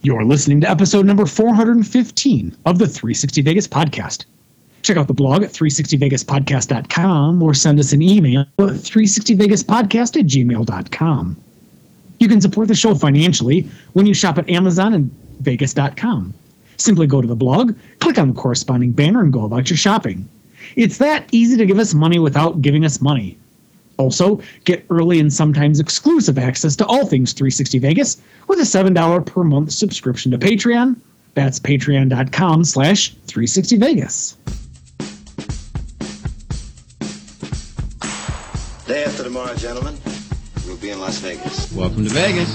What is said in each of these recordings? You're listening to episode number 415 of the 360 Vegas podcast. Check out the blog at 360vegaspodcast.com or send us an email at 360vegaspodcast@gmail.com. You can support the show financially when you shop at Amazon and Vegas.com. Simply go to the blog, click on the corresponding banner, and go about your shopping. It's that easy to give us money without giving us money. Also, get early and sometimes exclusive access to all things 360 Vegas with a $7 per month subscription to Patreon. That's patreon.com/360Vegas. Day after tomorrow, gentlemen, we'll be in Las Vegas. Welcome to Vegas.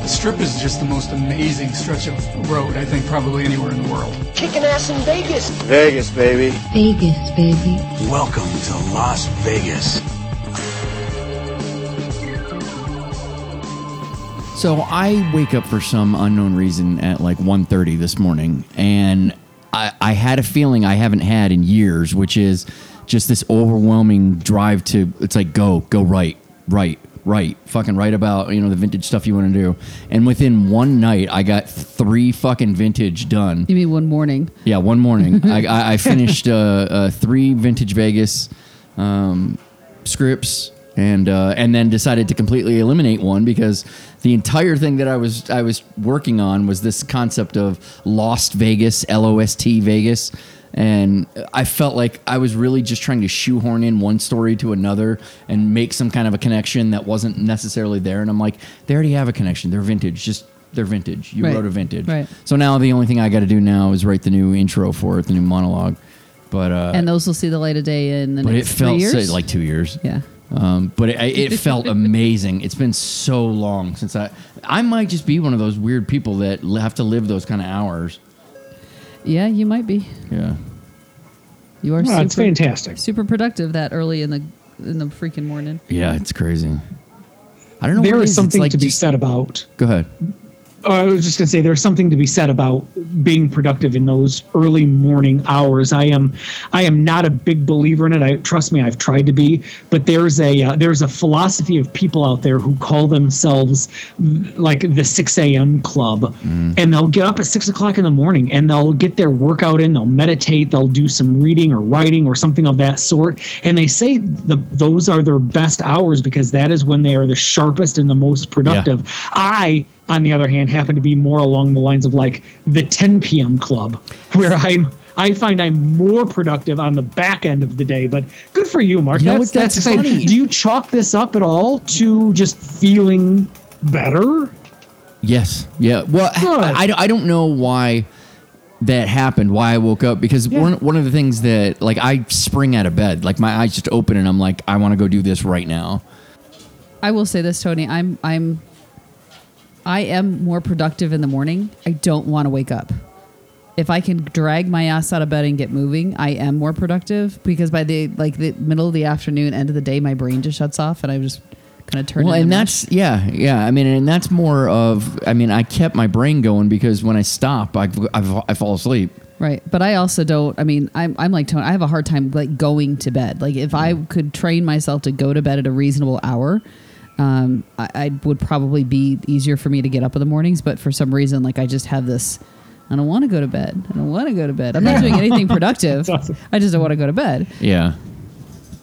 The Strip is just the most amazing stretch of road, I think, probably anywhere in the world. Kicking ass in Vegas. Vegas, baby. Vegas, baby. Welcome to Las Vegas. So I wake up for some unknown reason at like 1:30 this morning, and I had a feeling I haven't had in years, which is just this overwhelming drive to, it's like, go right. Fucking right about, you know, the vintage stuff you want to do. And within one night, I got three fucking vintage done. You mean one morning? Yeah, one morning. I finished three vintage Vegas scripts and then decided to completely eliminate one because the entire thing that I was working on was this concept of Lost Vegas, L-O-S-T Vegas. And I felt like I was really just trying to shoehorn in one story to another and make some kind of a connection that wasn't necessarily there. And I'm like, they already have a connection. They're vintage. Just they're vintage. You wrote a vintage. Right. So now the only thing I got to do now is write the new intro for it, the new monologue. But and those will see the light of day in the next 3 years? But it felt like 2 years. Yeah. But it felt amazing. It's been so long since I might just be one of those weird people that have to live those kind of hours. Yeah, you might be. Yeah, you are. Well, it's fantastic. Super productive that early in the freaking morning. Yeah, it's crazy. I don't know. There is something like to be said about. Go ahead. I was just gonna say there's something to be said about being productive in those early morning hours. I am not a big believer in it. Trust me, I've tried to be, but there's a philosophy of people out there who call themselves like the 6 a.m. club, and they'll get up at 6 o'clock in the morning and they'll get their workout in. They'll meditate. They'll do some reading or writing or something of that sort. And they say those are their best hours because that is when they are the sharpest and the most productive. Yeah. On the other hand, happen to be more along the lines of like the 10 p.m. club, where I find I'm more productive on the back end of the day. But good for you, Mark. No, that's funny. Do you chalk this up at all to just feeling better? Yes. Yeah. Well, I don't know why that happened, why I woke up, because one of the things that like I spring out of bed, like my eyes just open and I'm like, I want to go do this right now. I will say this, Tony. I am more productive in the morning. I don't want to wake up. If I can drag my ass out of bed and get moving, I am more productive because by the middle of the afternoon, end of the day, my brain just shuts off and I just kind of turn. Well, and that's yeah. I mean, and that's more of. I mean, I kept my brain going because when I stop, I fall asleep. Right, but I also don't. I mean, I'm like Tony. I have a hard time like going to bed. Like if I could train myself to go to bed at a reasonable hour. I would probably be easier for me to get up in the mornings, but for some reason, like I just have this, I don't want to go to bed. I'm not doing anything productive. Awesome. I just don't want to go to bed. Yeah.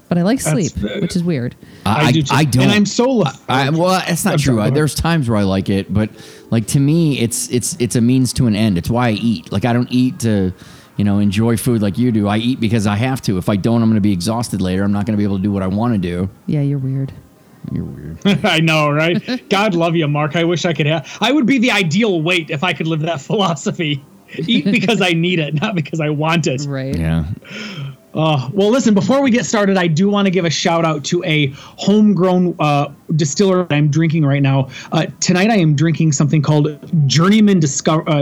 But I like sleep, which is weird. I don't. And I'm so... well, that's not true. There's times where I like it, but like to me, it's a means to an end. It's why I eat. Like I don't eat to... You know, enjoy food like you do. I eat because I have to. If I don't, I'm going to be exhausted later. I'm not going to be able to do what I want to do. Yeah, you're weird. You're weird. I know, right? God love you, Mark. I wish I could have. I would be the ideal weight if I could live that philosophy. Eat because I need it, not because I want it. Right. Yeah. Well, listen, before we get started, I do want to give a shout out to a homegrown distiller that I'm drinking right now. Tonight I am drinking something called Journeyman Distillery,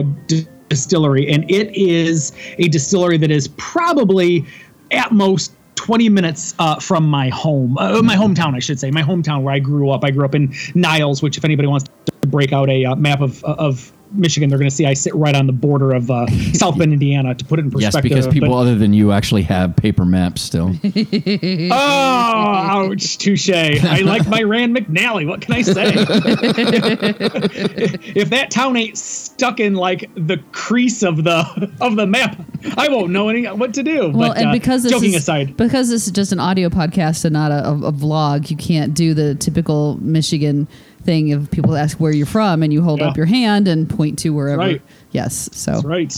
and it is a distillery that is probably at most 20 minutes from my home, my hometown, I should say, my hometown where I grew up. I grew up in Niles, which if anybody wants to break out a map of Michigan, they're going to see I sit right on the border of South Bend, Indiana, to put it in perspective. Yes, because people other than you actually have paper maps still. Oh, ouch, touche. I like my Rand McNally. What can I say? If that town ain't stuck in like the crease of the map, I won't know what to do. Well, but, and because this is just an audio podcast and not a vlog, you can't do the typical Michigan thing if people ask where you're from and you hold up your hand and point to wherever. Right. Yes. So that's right.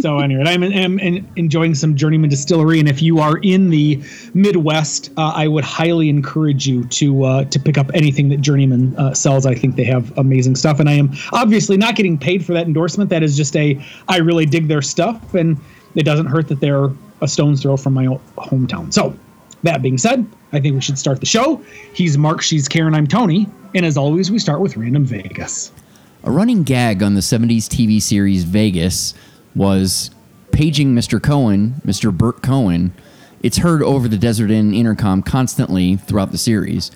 So anyway, I'm enjoying some Journeyman Distillery, and if you are in the Midwest, I would highly encourage you to pick up anything that Journeyman sells. I think they have amazing stuff, and I am obviously not getting paid for that endorsement. That is just I really dig their stuff, and it doesn't hurt that they're a stone's throw from my hometown. So that being said, I think we should start the show. He's Mark, she's Karen, I'm Tony. And as always, we start with Random Vegas. A running gag on the 70s TV series Vegas was paging Mr. Cohen, Mr. Burt Cohen. It's heard over the Desert Inn intercom constantly throughout the series.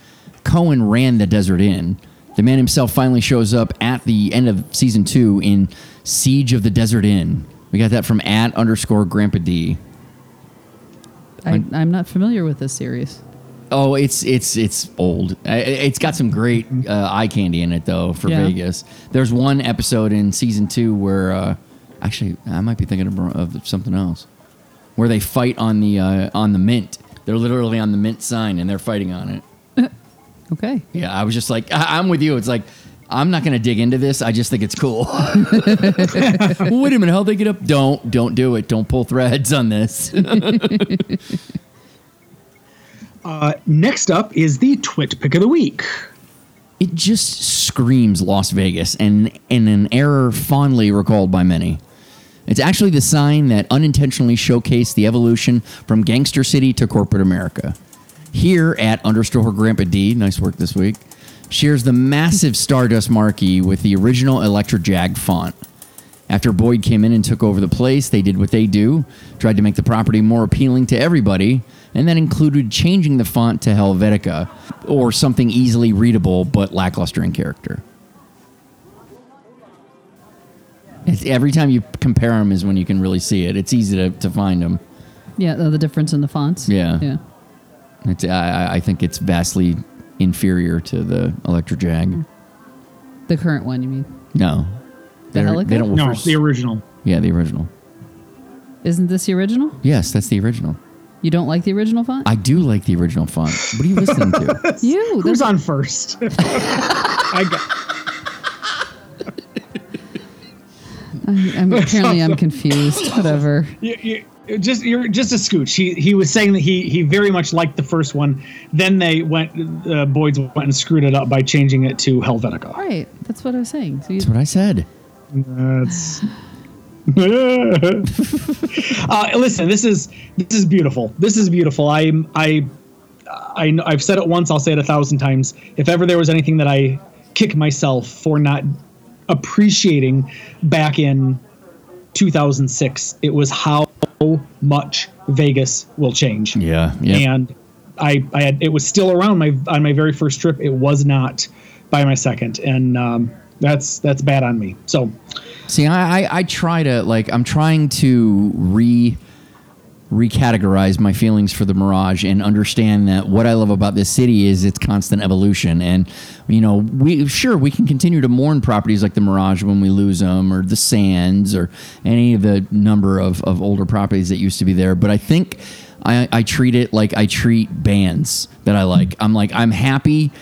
Cohen ran the Desert Inn. The man himself finally shows up at the end of season 2 in Siege of the Desert Inn. We got that from @_GrandpaD. I'm not familiar with this series. Oh, it's old. It's got some great eye candy in it, though, for Vegas. There's one episode in season 2 where, actually, I might be thinking of something else, where they fight on the Mint. They're literally on the Mint sign, and they're fighting on it. Okay. Yeah, I was just like, I'm with you. It's like, I'm not going to dig into this. I just think it's cool. Wait a minute, how'd they get up? Don't do it. Don't pull threads on this. Next up is the Twit Pick of the Week. It just screams Las Vegas, and in an error fondly recalled by many. It's actually the sign that unintentionally showcased the evolution from gangster city to corporate America. Here at @GrandpaD, nice work this week, shares the massive Stardust marquee with the original Electra Jag font. After Boyd came in and took over the place, they did what they do, tried to make the property more appealing to everybody, and that included changing the font to Helvetica, or something easily readable but lackluster in character. It's, every time you compare them is when you can really see it. It's easy to find them. Yeah, the difference in the fonts. Yeah. It's, I think it's vastly inferior to the Electra Jag. The current one, you mean? No. The original. Yeah, the original. Isn't this the original? Yes, that's the original. You don't like the original font? I do like the original font. What are you listening to? You. Who's on first? I'm confused. Whatever. You're just a scooch. He was saying that he very much liked the first one. Then they went, Boyd's went and screwed it up by changing it to Helvetica. Right. That's what I was saying. So that's what I said. That's. Listen, this is beautiful. This is beautiful. I've said it once. I'll say it 1,000 times. If ever there was anything that I kick myself for not appreciating back in 2006, it was how much Vegas will change. Yeah. Yep. And it was still around on my very first trip. It was not by my second, and that's bad on me. So. See, I try to, like, I'm trying to recategorize my feelings for the Mirage and understand that what I love about this city is its constant evolution. And, you know, we can continue to mourn properties like the Mirage when we lose them, or the Sands, or any of the number of older properties that used to be there. But I think I treat it like I treat bands that I like. I'm like, I'm happy.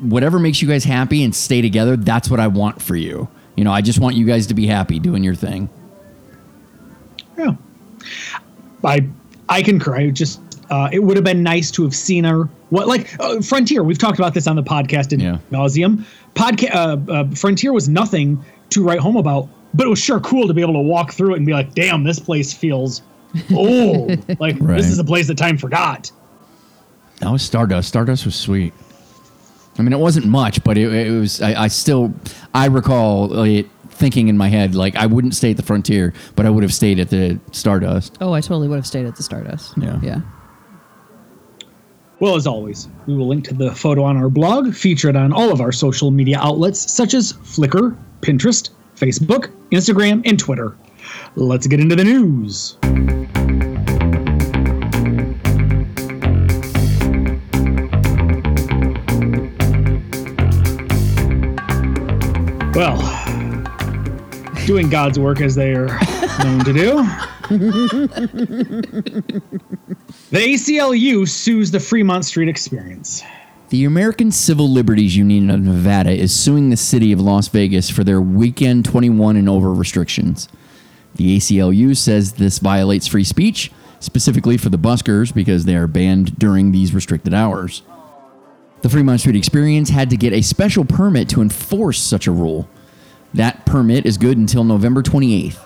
Whatever makes you guys happy and stay together, that's what I want for you. You know, I just want you guys to be happy doing your thing. Yeah. I concur. I just, it would have been nice to have seen her. What, like, Frontier, we've talked about this on the podcast ad nauseum. Frontier was nothing to write home about, but it was sure cool to be able to walk through it and be like, damn, this place feels old. Like, right. This is a place that time forgot. That was Stardust. Stardust was sweet. I mean, it wasn't much, but it was. I recall it thinking in my head, like, I wouldn't stay at the Frontier, but I would have stayed at the Stardust. Oh, I totally would have stayed at the Stardust. Yeah. Yeah. Well, as always, we will link to the photo on our blog, feature it on all of our social media outlets, such as Flickr, Pinterest, Facebook, Instagram, and Twitter. Let's get into the news. Well, doing God's work as they are known to do. The ACLU sues the Fremont Street Experience. The American Civil Liberties Union of Nevada is suing the city of Las Vegas for their weekend 21 and over restrictions. The ACLU says this violates free speech, specifically for the buskers, because they are banned during these restricted hours. The Fremont Street Experience had to get a special permit to enforce such a rule. That permit is good until November 28th.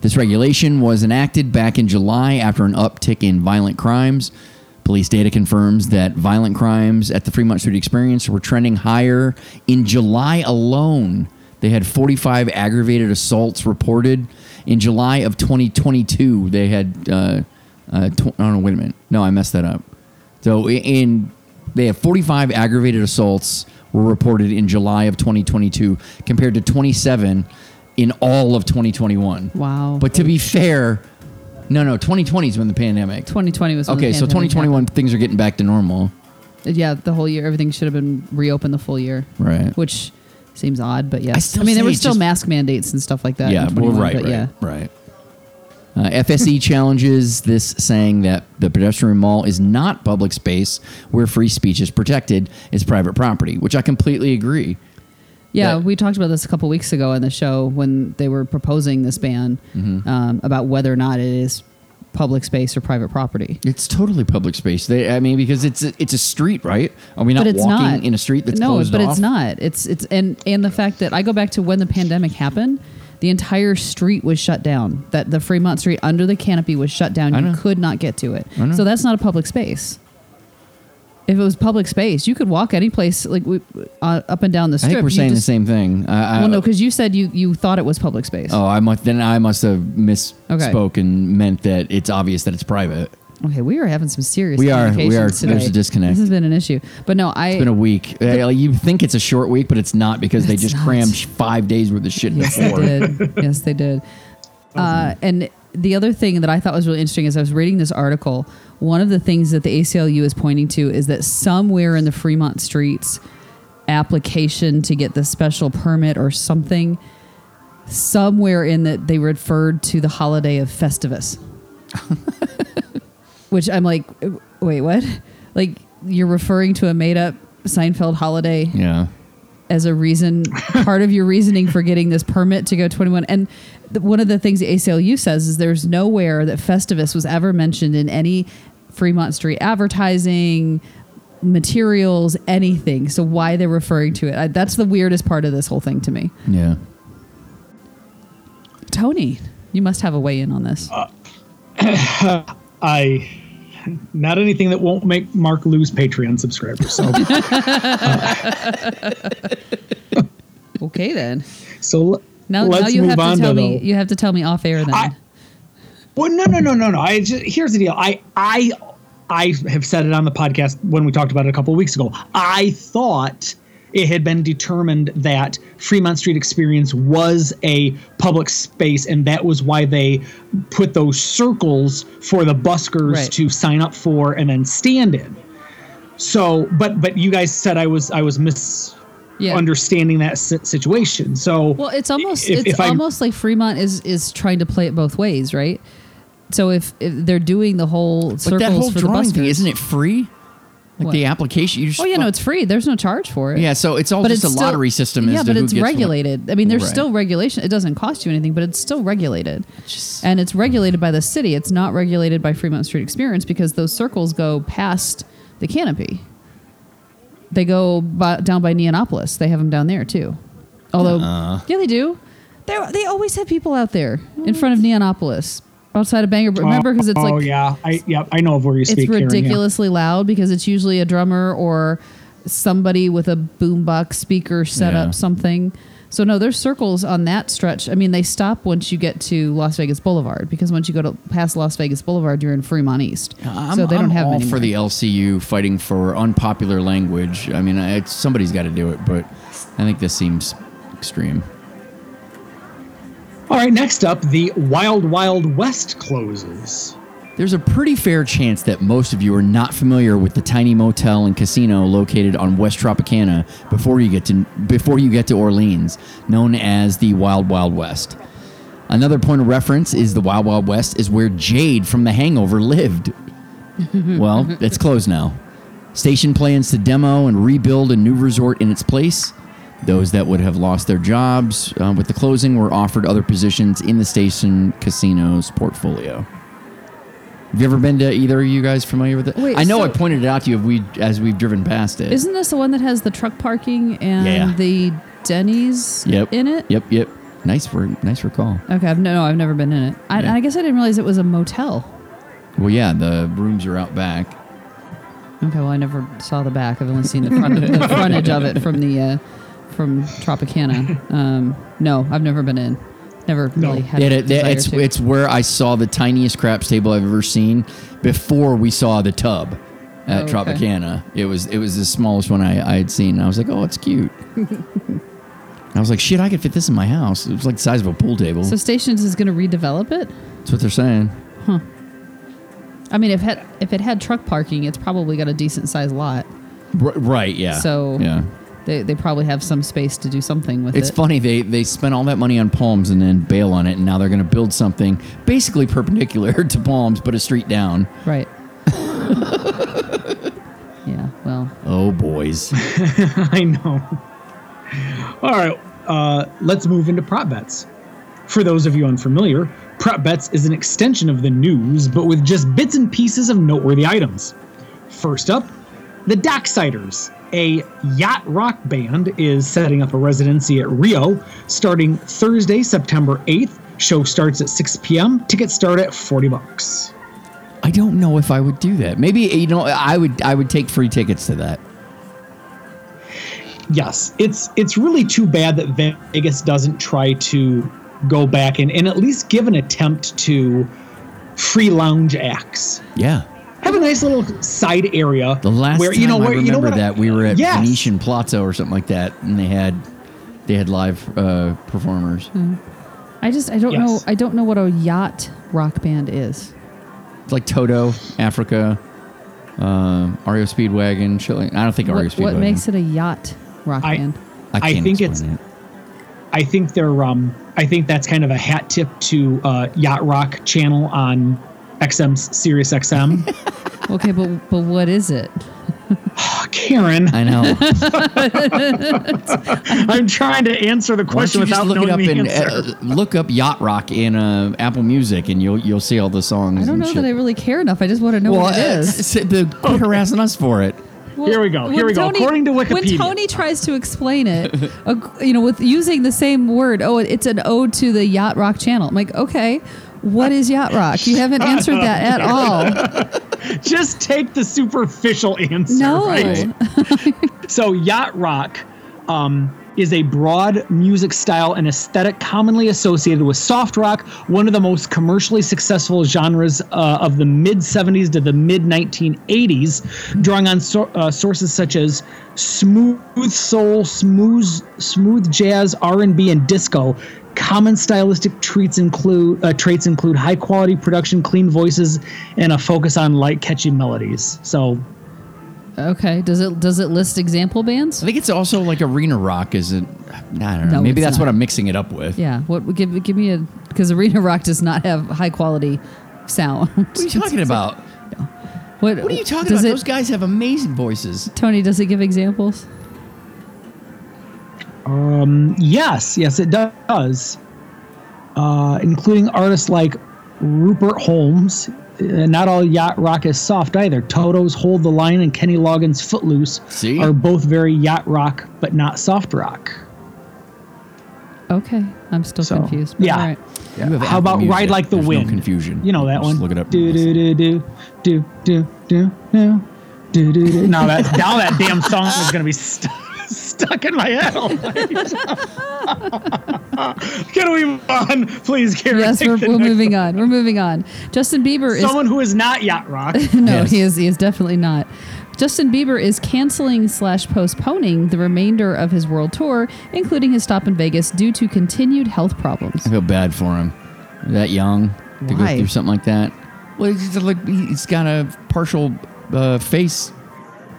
This regulation was enacted back in July after an uptick in violent crimes. Police data confirms that violent crimes at the Fremont Street Experience were trending higher. In July alone, they had 45 aggravated assaults reported. In July of 2022, they had... No, I messed that up. So they have 45 aggravated assaults were reported in July of 2022 compared to 27 in all of 2021. Wow. But to be fair, 2020 is when the pandemic. 2020 was when the pandemic. Okay, so 2021 happened. Things are getting back to normal. Yeah, the whole year, everything should have been reopened the full year. Right. Which seems odd, but yes. I mean, there were still mask mandates and stuff like that. Yeah, well, right. FSE challenges this, saying that the pedestrian mall is not public space where free speech is protected. It's private property, which I completely agree. Yeah, we talked about this a couple weeks ago on the show when they were proposing this ban about whether or not it is public space or private property. It's totally public space. Because it's a street, right? Are we not walking in a street that's closed off? No, but it's not. It's and the fact that I go back to when the pandemic happened. The entire street was shut down. That the Fremont Street under the canopy was shut down. You could not get to it. So that's not a public space. If it was public space, you could walk any place up and down the strip. I think we're saying the same thing. Because you said you thought it was public space. Oh, I must have misspoke and meant that it's obvious that it's private. Okay, we are having some serious communications today. There's a disconnect. This has been an issue. But it's been a week. You think it's a short week, but it's not, because they just crammed 5 days worth of shit in 4. Yes, they did. And the other thing that I thought was really interesting is I was reading this article. One of the things that the ACLU is pointing to is that somewhere in the Fremont Street's application to get the special permit or something, somewhere in that they referred to the holiday of Festivus. Which I'm like, wait, what? Like, you're referring to a made-up Seinfeld holiday as a reason, part of your reasoning for getting this permit to go 21. And one of the things the ACLU says is there's nowhere that Festivus was ever mentioned in any Fremont Street advertising, materials, anything. So why they're referring to it? That's the weirdest part of this whole thing to me. Yeah. Tony, you must have a weigh in on this. Not anything that won't make Mark lose Patreon subscribers. So. Okay, then. So let's move on to the... You have to tell me off air then. No. Here's the deal. I have said it on the podcast when we talked about it a couple of weeks ago. I thought it had been determined that Fremont Street Experience was a public space, and that was why they put those circles for the buskers to sign up for and then stand in. So, but you guys said I was misunderstanding that situation. So, well, it's almost like Fremont is trying to play it both ways, right? So if they're doing the whole circles for the buskers, thing, isn't it free? Like what? The application, you just it's free. There's no charge for it. Yeah, so it's all just a lottery system. Yeah, but it's regulated. What? I mean, there's still regulation. It doesn't cost you anything, but it's still regulated, and it's regulated by the city. It's not regulated by Fremont Street Experience because those circles go past the canopy. They go down by Neonopolis. They have them down there too. Although, yeah, they do. They always have people out there in front of Neonopolis Outside of Bangor, remember, because it's like... Oh, yeah. I know of where you speak. It's ridiculously loud because it's usually a drummer or somebody with a boombox speaker set up something. So, no, there's circles on that stretch. I mean, they stop once you get to Las Vegas Boulevard, because once you go to past Las Vegas Boulevard, you're in Fremont East. I'm all for the LCU fighting for unpopular language. I mean, somebody's got to do it, but I think this seems extreme. All right, next up, the Wild Wild West closes. There's a pretty fair chance that most of you are not familiar with the tiny motel and casino located on West Tropicana before you get to Orleans, known as the Wild Wild West. Another point of reference is the Wild Wild West is where Jade from The Hangover lived. Well, it's closed now. Station plans to demo and rebuild a new resort in its place. Those that would have lost their jobs with the closing were offered other positions in the station casino's portfolio. Have you ever been to either of you guys familiar with it? Wait, I know I pointed it out to you as we've driven past it. Isn't this the one that has the truck parking and the Denny's in it? Yep. Nice recall. Okay, I've never been in it. I guess I didn't realize it was a motel. Well, yeah, the rooms are out back. Okay, well, I never saw the back. I've only seen the frontage of it from the... from Tropicana. No, I've never been in. It's where I saw the tiniest craps table I've ever seen before we saw the tub at Tropicana. Okay. It was the smallest one I had seen. I was like, oh, it's cute. I was like, shit, I could fit this in my house. It was like the size of a pool table. So Stations is going to redevelop it? That's what they're saying. Huh. I mean, if it had truck parking, it's probably got a decent sized lot. Right, yeah. So... yeah. They probably have some space to do something with it. It's funny. They spent all that money on Palms and then bail on it, and now they're going to build something basically perpendicular to Palms, but a street down. Right. Yeah, well. Oh, boys. I know. All right. Let's move into prop bets. For those of you unfamiliar, prop bets is an extension of the news, but with just bits and pieces of noteworthy items. First up, the Docksiders. A yacht rock band is setting up a residency at Rio starting Thursday, September 8th. Show starts at 6 p.m. Tickets start at $40. I don't know if I would do that. Maybe, I would take free tickets to that. Yes, it's really too bad that Vegas doesn't try to go back and at least give an attempt to free lounge acts. Yeah. Have a nice little side area. The last where, you time know, where, I remember you know that we were at Venetian Palazzo or something like that, and they had live performers. Mm. I don't know. I don't know what a yacht rock band is. It's like Toto, Africa, REO Speedwagon, Chile. I don't think REO Speedwagon. What makes it a yacht rock band? I think I think they're. I think that's kind of a hat tip to Yacht Rock channel on. XM's Sirius XM. Okay, but what is it? Oh, Karen. I know. I'm trying to answer the question without looking up the answer. Look up Yacht Rock in Apple Music, and you'll see all the songs. I don't know that I really care enough. I just want to know what it is. They're harassing us for it. Well, Here we go. Tony, according to Wikipedia, when Tony tries to explain it, with using the same word, it's an ode to the Yacht Rock channel. I'm like, okay. What is Yacht Rock? You haven't answered that at all. Just take the superficial answer. No. Right? So Yacht Rock is a broad music style and aesthetic commonly associated with soft rock, one of the most commercially successful genres of the mid-'70s to the mid-1980s, drawing on sources such as smooth soul, smooth jazz, R&B, and disco. Common stylistic traits include high quality production, clean voices, and a focus on light, catchy melodies. So, okay, does it list example bands? I think it's also like arena rock. I don't know. Maybe that's what I'm mixing it up with. Yeah, what give me a because arena rock does not have high quality sound. What are you talking about? No. What are you talking about? Those guys have amazing voices. Tony, does it give examples? Yes, it does. Including artists like Rupert Holmes. Not all yacht rock is soft either. Toto's Hold the Line and Kenny Loggins' Footloose are both very yacht rock, but not soft rock. Okay, I'm still confused. Yeah. All right. Yeah. How about music? Ride Like the Wind? No confusion. You know that one. Just look it up. Do do do do do do do do do do. Now that damn song is gonna be stuck in my head all night. Can we move on, please, Karen? Yes, we're moving on. We're moving on. Justin Bieber is someone who is not Yacht Rock. No, yes. He is definitely not. Justin Bieber is canceling / postponing the remainder of his world tour, including his stop in Vegas, due to continued health problems. I feel bad for him. That young to go through something like that. Well, it's just like he's got a partial face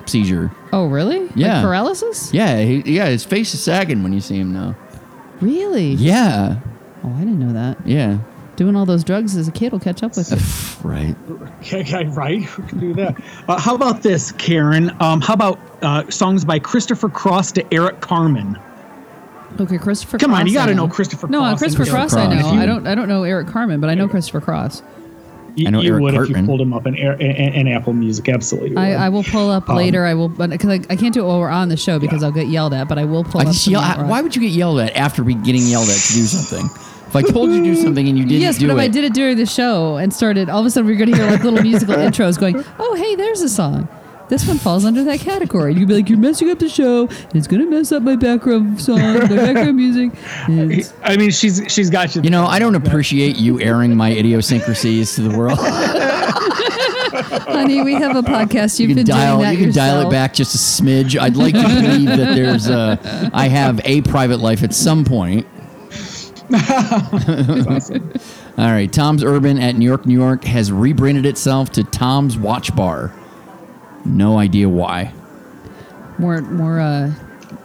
seizure. Oh, really? Yeah. Like paralysis? Yeah. His face is sagging when you see him now. Really? Yeah. Oh, I didn't know that. Yeah. Doing all those drugs as a kid will catch up with it. Right. Okay, right. Who can do that? How about this, Karen? How about songs by Christopher Cross to Eric Carmen? Okay, Christopher Cross. Come on, you got to know Christopher Cross. No, Christopher Cross I know. I don't know Eric Carmen, but I know Christopher Cross. You would if you pulled him up in Apple Music, absolutely. I will pull up later. I will, because I can't do it while we're on the show because I'll get yelled at. But I will pull up. Why would you get yelled at after getting yelled at to do something? If I told you to do something and you didn't do it. Yes, but if I did it during the show and started, all of a sudden we're going to hear like little musical intros going, oh, hey, there's a song. This one falls under that category. You'd be like, you're messing up the show, and it's going to mess up my background song, my background music. I mean, she's got you. You know, I don't appreciate you airing my idiosyncrasies to the world. Honey, we have a podcast. You've been doing that yourself. You can dial it back just a smidge. I'd like to believe that I have a private life at some point. Awesome. All right, Tom's Urban at New York, New York has rebranded itself to Tom's Watch Bar. No idea why. More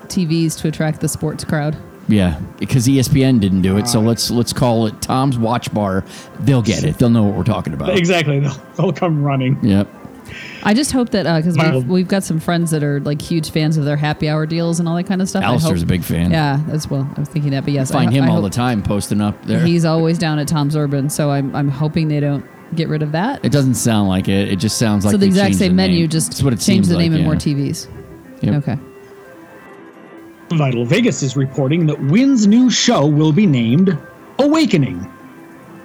TVs to attract the sports crowd. Yeah, because ESPN didn't do it, so let's call it Tom's Watch Bar. They'll get it. They'll know what we're talking about. Exactly. They'll come running. Yep. I just hope that because we've got some friends that are like huge fans of their happy hour deals and all that kind of stuff. Alistair's a big fan. Yeah, as well. I was thinking that, but yes, I find him all the time posting up there. He's always down at Tom's Urban, so I'm hoping they don't get rid of that. It doesn't sound like it. It just sounds like so the exact same menu. Just change the name and more TVs. Yep. Okay. Vital Vegas is reporting that Wynn's new show will be named Awakening.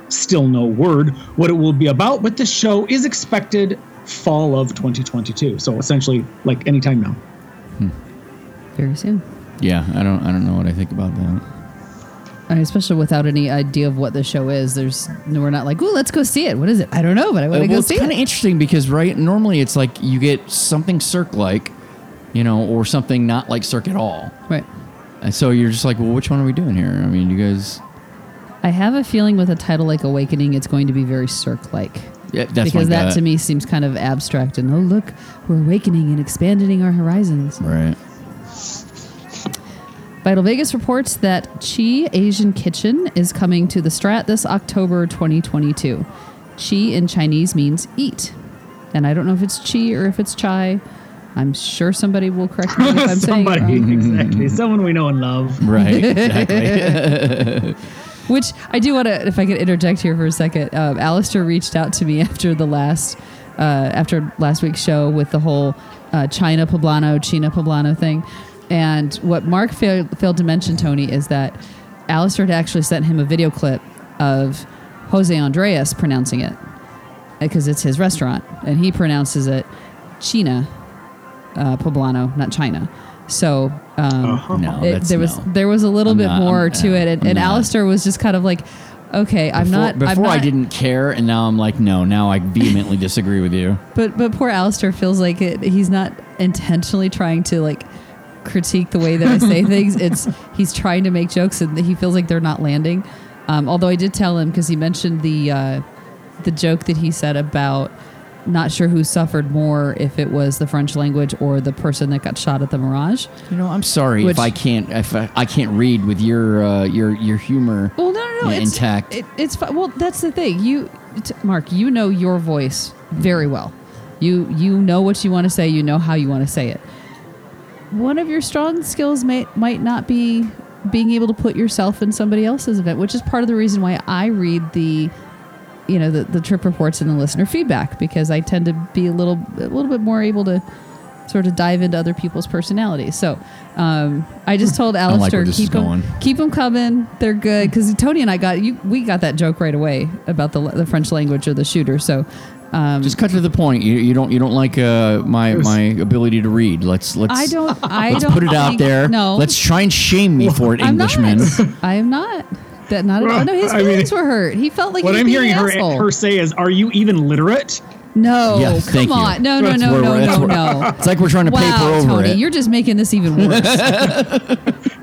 Still no word what it will be about, but the show is expected fall of 2022, so essentially like anytime now. Very soon. Yeah, I don't know what I think about that. I mean, especially without any idea of what the show is. We're not like, oh, let's go see it. What is it? I don't know, but I want to go see it. It's kind of interesting because normally it's like you get something Cirque like, you know, or something not like Cirque at all. Right. And so you're just like, well, which one are we doing here? I mean, you guys. I have a feeling with a title like Awakening, it's going to be very Cirque like. Yeah, that's because that to me seems kind of abstract and, oh, look, we're awakening and expanding our horizons. Right. Vital Vegas reports that Chi Asian Kitchen is coming to the Strat this October 2022. Chi in Chinese means eat. And I don't know if it's Chi or if it's Chai. I'm sure somebody will correct me if I'm saying it wrong. Exactly. Someone we know and love. Right, exactly. Which I do want to, if I could interject here for a second, Alistair reached out to me after last week's show with the whole China Poblano thing. And what Mark failed to mention, Tony, is that Alistair had actually sent him a video clip of Jose Andreas pronouncing it because it's his restaurant. And he pronounces it China Poblano, not China. So there was a little bit more to it. And Alistair was just kind of like, okay, I didn't care. And now I'm like, no, now I vehemently disagree with you. But poor Alistair feels like he's not intentionally trying to like critique the way that I say things. He's trying to make jokes and he feels like they're not landing. Although I did tell him because he mentioned the joke that he said about not sure who suffered more, if it was the French language or the person that got shot at the Mirage. You know, I'm sorry if I can't read with your humor. Well, no, intact. Well, that's the thing. Mark, you know your voice very well. You know what you want to say. You know how you want to say it. One of your strong skills might not be being able to put yourself in somebody else's event, which is part of the reason why I read the trip reports and the listener feedback, because I tend to be a little bit more able to sort of dive into other people's personalities. So I just told Alistair, keep them coming. They're good. Because Tony and I we got that joke right away about the French language or the shooter. So just cut to the point. You don't like my ability to read. Let's put it out there. No. Let's try and shame me for it, Englishman. I am not. That not at all. No, his feelings were hurt. He felt like what I'm hearing her say is, "Are you even literate?" No, yes, come thank on, you. No. It's like we're trying to paper over Tony, it. You're just making this even worse.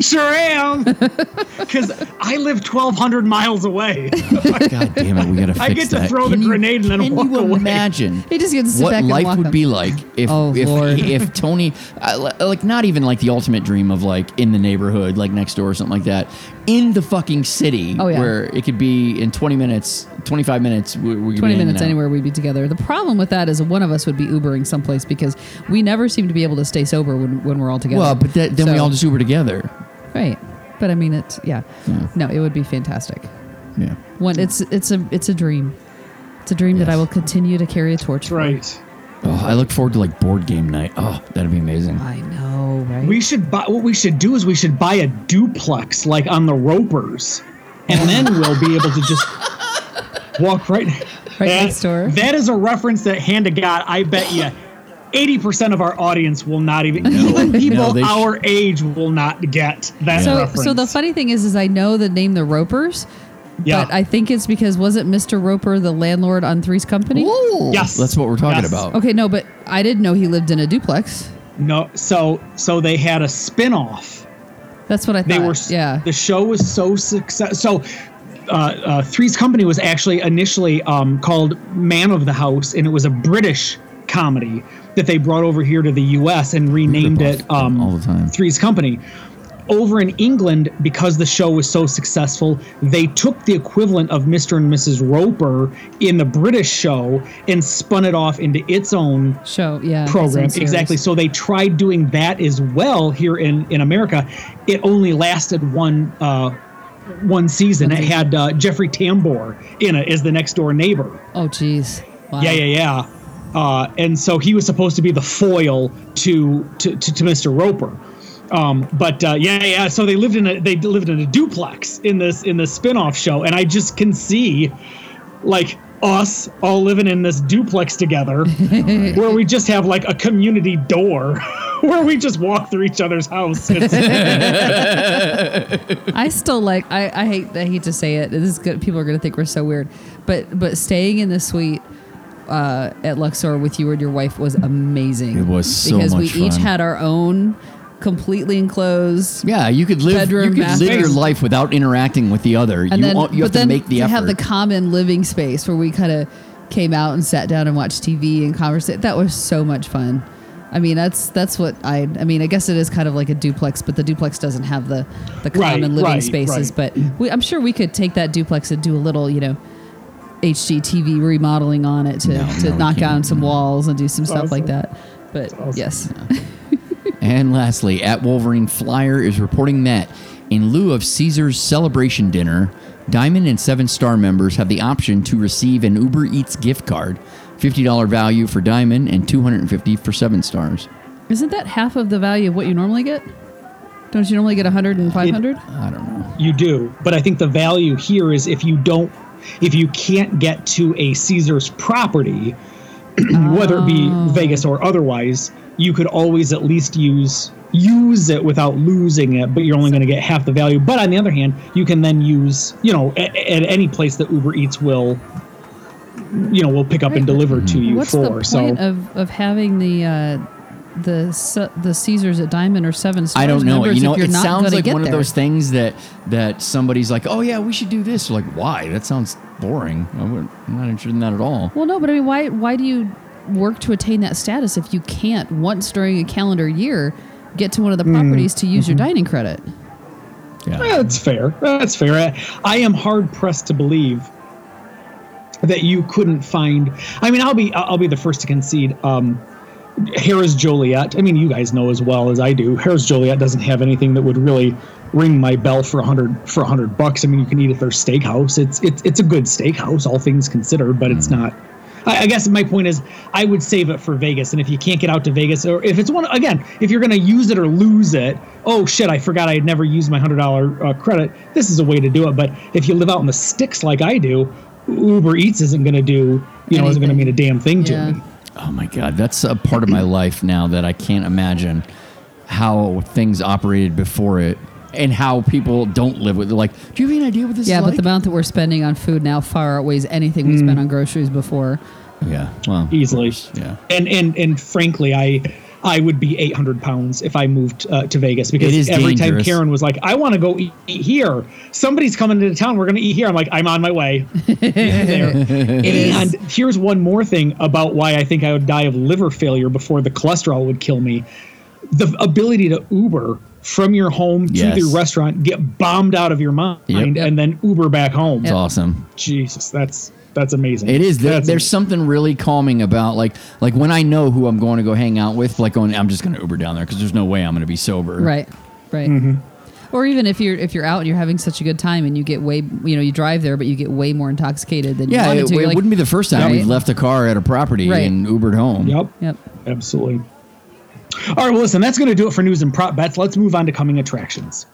Sure am, because I live 1,200 miles away. God damn it, we gotta fix that. I get to that. Throw the grenade and then walk away. Imagine he just gets to sit what back and life would him. Be like if Tony, like not even like the ultimate dream of like in the neighborhood, like next door or something like that, in the fucking city, where it could be in 20 minutes, 25 minutes, we 20 minutes anywhere we'd be together. The problem with that is one of us would be Ubering someplace because we never seem to be able to stay sober when we're all together. Well, but then we all just Uber together. Right, but I mean it's no, it would be fantastic. Yeah, when it's a dream. It's a dream that I will continue to carry a torch. Right. Oh, I look forward to like board game night. Oh, that'd be amazing. I know, right? We should buy. What we should do is we should buy a duplex like on the Ropers, and then we'll be able to just walk right next door. That is a reference that, hand to God, I bet you. 80% of our audience will not even people our age will not get that reference. So the funny thing is I know the name the Ropers, but I think it's because wasn't Mr. Roper the landlord on Three's Company? Ooh. Yes. That's what we're talking about. Okay, no, but I didn't know he lived in a duplex. No, so they had a spinoff. That's what I thought. The show was so successful. So Three's Company was actually initially called Man of the House, and it was a British comedy that they brought over here to the U.S. and renamed it all the time. Three's Company. Over in England, because the show was so successful, they took the equivalent of Mr. and Mrs. Roper in the British show and spun it off into its own show program. Exactly. So they tried doing that as well here in America. It only lasted one season. It had Jeffrey Tambor in it as the next door neighbor. Oh, geez. Wow. Yeah. And so he was supposed to be the foil to Mr. Roper, but so they lived in a duplex in this spinoff show, and I just can see like us all living in this duplex together, where we just have like a community door where we just walk through each other's house. I still like I hate to say it. This is good. People are gonna think we're so weird, but staying in the suite. At Luxor with you and your wife was amazing. It was so much fun. Because we each had our own completely enclosed. Yeah, you could live your life without interacting with the other. You have to make the effort. Have the common living space where we kind of came out and sat down and watched TV and conversate. That was so much fun. I mean, that's what I guess it is kind of like a duplex, but the duplex doesn't have the common living spaces. Right. But I'm sure we could take that duplex and do a little, HGTV remodeling on it to knock down some walls and do some stuff like that. But yes. And lastly, at Wolverine Flyer is reporting that in lieu of Caesar's celebration dinner, Diamond and 7-Star members have the option to receive an Uber Eats gift card, $50 value for Diamond and $250 for 7 Stars. Isn't that half of the value of what you normally get? Don't you normally get $100 and $500? I don't know. You do, but I think the value here is if you can't get to a Caesars property, whether it be Vegas or otherwise, you could always at least use it without losing it, but you're only going to get half the value. But on the other hand, you can then use, at any place that Uber Eats will pick up and deliver to you. What's the point of having the Caesars at Diamond or 7 Stars? I don't know. It sounds like one of those things that somebody's like, oh yeah, we should do this. You're like, why? That sounds boring. I'm not interested in that at all. Well, no, but I mean, why do you work to attain that status if you can't once during a calendar year get to one of the properties to use your dining credit? Yeah, that's fair. I am hard pressed to believe that you couldn't find. I mean, I'll be the first to concede. Harrah's Joliet, I mean, you guys know as well as I do, Harrah's Joliet doesn't have anything that would really ring my bell for $100. I mean, you can eat at their steakhouse. It's a good steakhouse, all things considered, but it's not. I guess my point is I would save it for Vegas. And if you can't get out to Vegas, or if it's one, again, if you're going to use it or lose it, oh shit, I forgot I had never used my $100 credit. This is a way to do it. But if you live out in the sticks like I do, Uber Eats isn't going to do, you know, isn't going to mean a damn thing to me. Oh my God. That's a part of my life now that I can't imagine how things operated before it and how people don't live with it. Like, do you have any idea what this is like? Yeah, but the amount that we're spending on food now far outweighs anything we spent on groceries before. Yeah. Well, easily. Yeah. And frankly, I would be 800 pounds if I moved to Vegas, because every time Karen was like, I want to go eat here. Somebody's coming into town. We're going to eat here. I'm like, I'm on my way. And here's one more thing about why I think I would die of liver failure before the cholesterol would kill me. The ability to Uber from your home to the restaurant, get bombed out of your mind, and then Uber back home. That's awesome. Jesus, that's amazing. It is. There's something really calming about like when I know who I'm going to go hang out with, like I'm just going to Uber down there because there's no way I'm going to be sober. Right. Mm-hmm. Or even if you're out and you're having such a good time and you get way, you drive there, but you get way more intoxicated than you wanted to. It wouldn't be the first time we've left a car at a property and Ubered home. Yep. Absolutely. All right. Well, listen, that's going to do it for news and prop bets. Let's move on to coming attractions.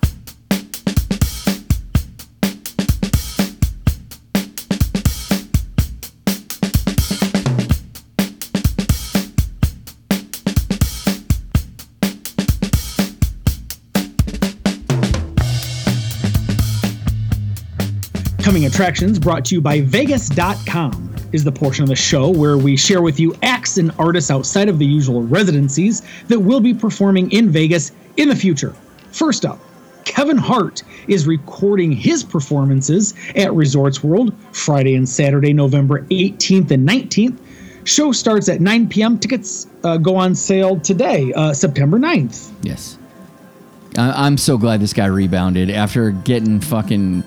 Coming Attractions, brought to you by Vegas.com, is the portion of the show where we share with you acts and artists outside of the usual residencies that will be performing in Vegas in the future. First up, Kevin Hart is recording his performances at Resorts World Friday and Saturday, November 18th and 19th. Show starts at 9 p.m. Tickets go on sale today, September 9th. Yes. I'm so glad this guy rebounded after getting fucking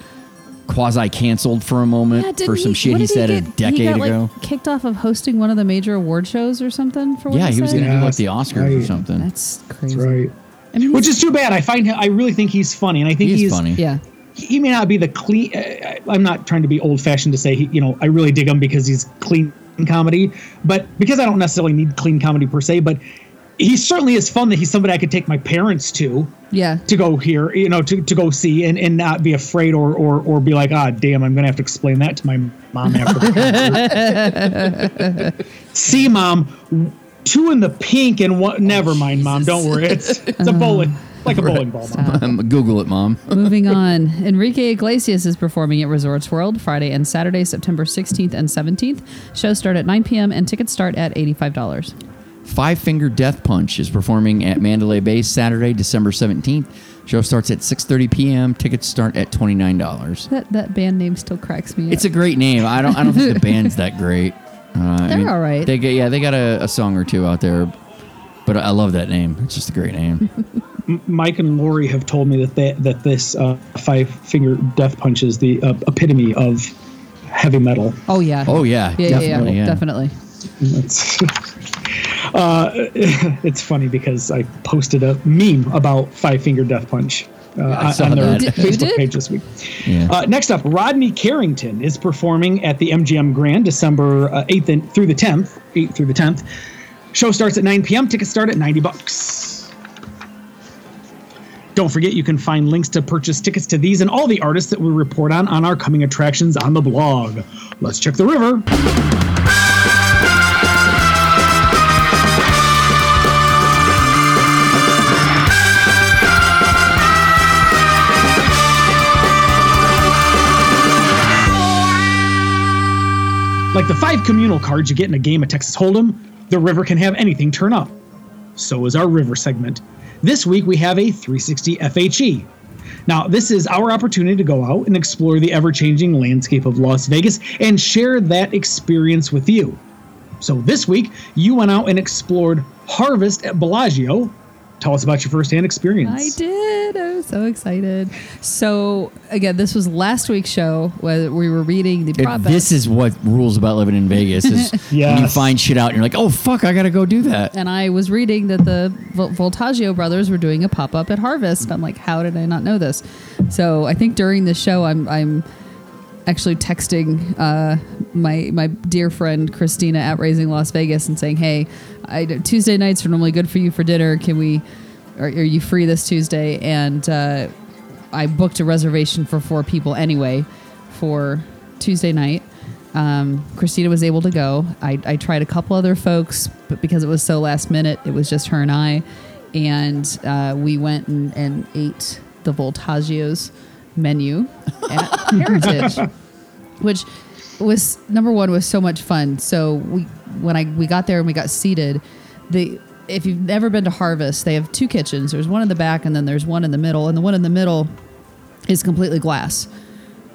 quasi-canceled for a moment for some shit he said a decade ago. Like, kicked off of hosting one of the major award shows or something for what he was going to do like the Oscars or something. That's crazy. That's right. I mean, which is too bad. I find him, I really think he's funny, and I think he's funny. Yeah. He may not be the clean. I'm not trying to be old-fashioned to say I really dig him because he's clean comedy, but because I don't necessarily need clean comedy per se, but he certainly is fun that he's somebody I could take my parents to. Yeah. To go here, to go see and not be afraid or be like, damn, I'm going to have to explain that to my mom after. See, Mom, two in the pink and one. Never mind, Jesus. Mom. Don't worry. It's a bowling. Like a bowling ball, Mom. Google it, Mom. Moving on. Enrique Iglesias is performing at Resorts World Friday and Saturday, September 16th and 17th. Shows start at 9 p.m. and tickets start at $85. Five Finger Death Punch is performing at Mandalay Bay Saturday, December 17th. Show starts at 6:30 p.m. Tickets start at $29. That band name still cracks me up. It's a great name. I don't think the band's that great. They're all right. They got a song or two out there, but I love that name. It's just a great name. Mike and Lori have told me that this Five Finger Death Punch is the epitome of heavy metal. Oh yeah. Oh yeah. Yeah. Definitely. Yeah. Definitely. It's funny because I posted a meme about Five Finger Death Punch on their Facebook page this week. Yeah. Next up, Rodney Carrington is performing at the MGM Grand December 8th through the 10th. Show starts at 9 p.m. Tickets start at $90. Don't forget, you can find links to purchase tickets to these and all the artists that we report on our coming attractions on the blog. Let's check the river. Like the five communal cards you get in a game of Texas Hold'em, the river can have anything turn up. So is our river segment. This week we have a 360 FHE. Now, this is our opportunity to go out and explore the ever-changing landscape of Las Vegas and share that experience with you. So this week, you went out and explored Harvest at Bellagio. Tell us about your firsthand experience. I did. I was so excited. So, again, this was last week's show where we were reading the prop bets. This is what rules about living in Vegas is when you find shit out and you're like, oh, fuck, I got to go do that. And I was reading that the Voltaggio brothers were doing a pop-up at Harvest. I'm like, how did I not know this? So I think during the show, I'm actually texting my dear friend Christina at Raising Las Vegas and saying, hey, Tuesday nights are normally good for you for dinner. Can we, are you free this Tuesday? And I booked a reservation for 4 people anyway for Tuesday night. Christina was able to go. I tried a couple other folks, but because it was so last minute, it was just her and I. And we went and ate the Voltaggio's menu at Heritage, which was, number one, was so much fun. So when we got there and we got seated, if you've never been to Harvest, they have 2 kitchens. There's one in the back and then there's one in the middle. And the one in the middle is completely glass.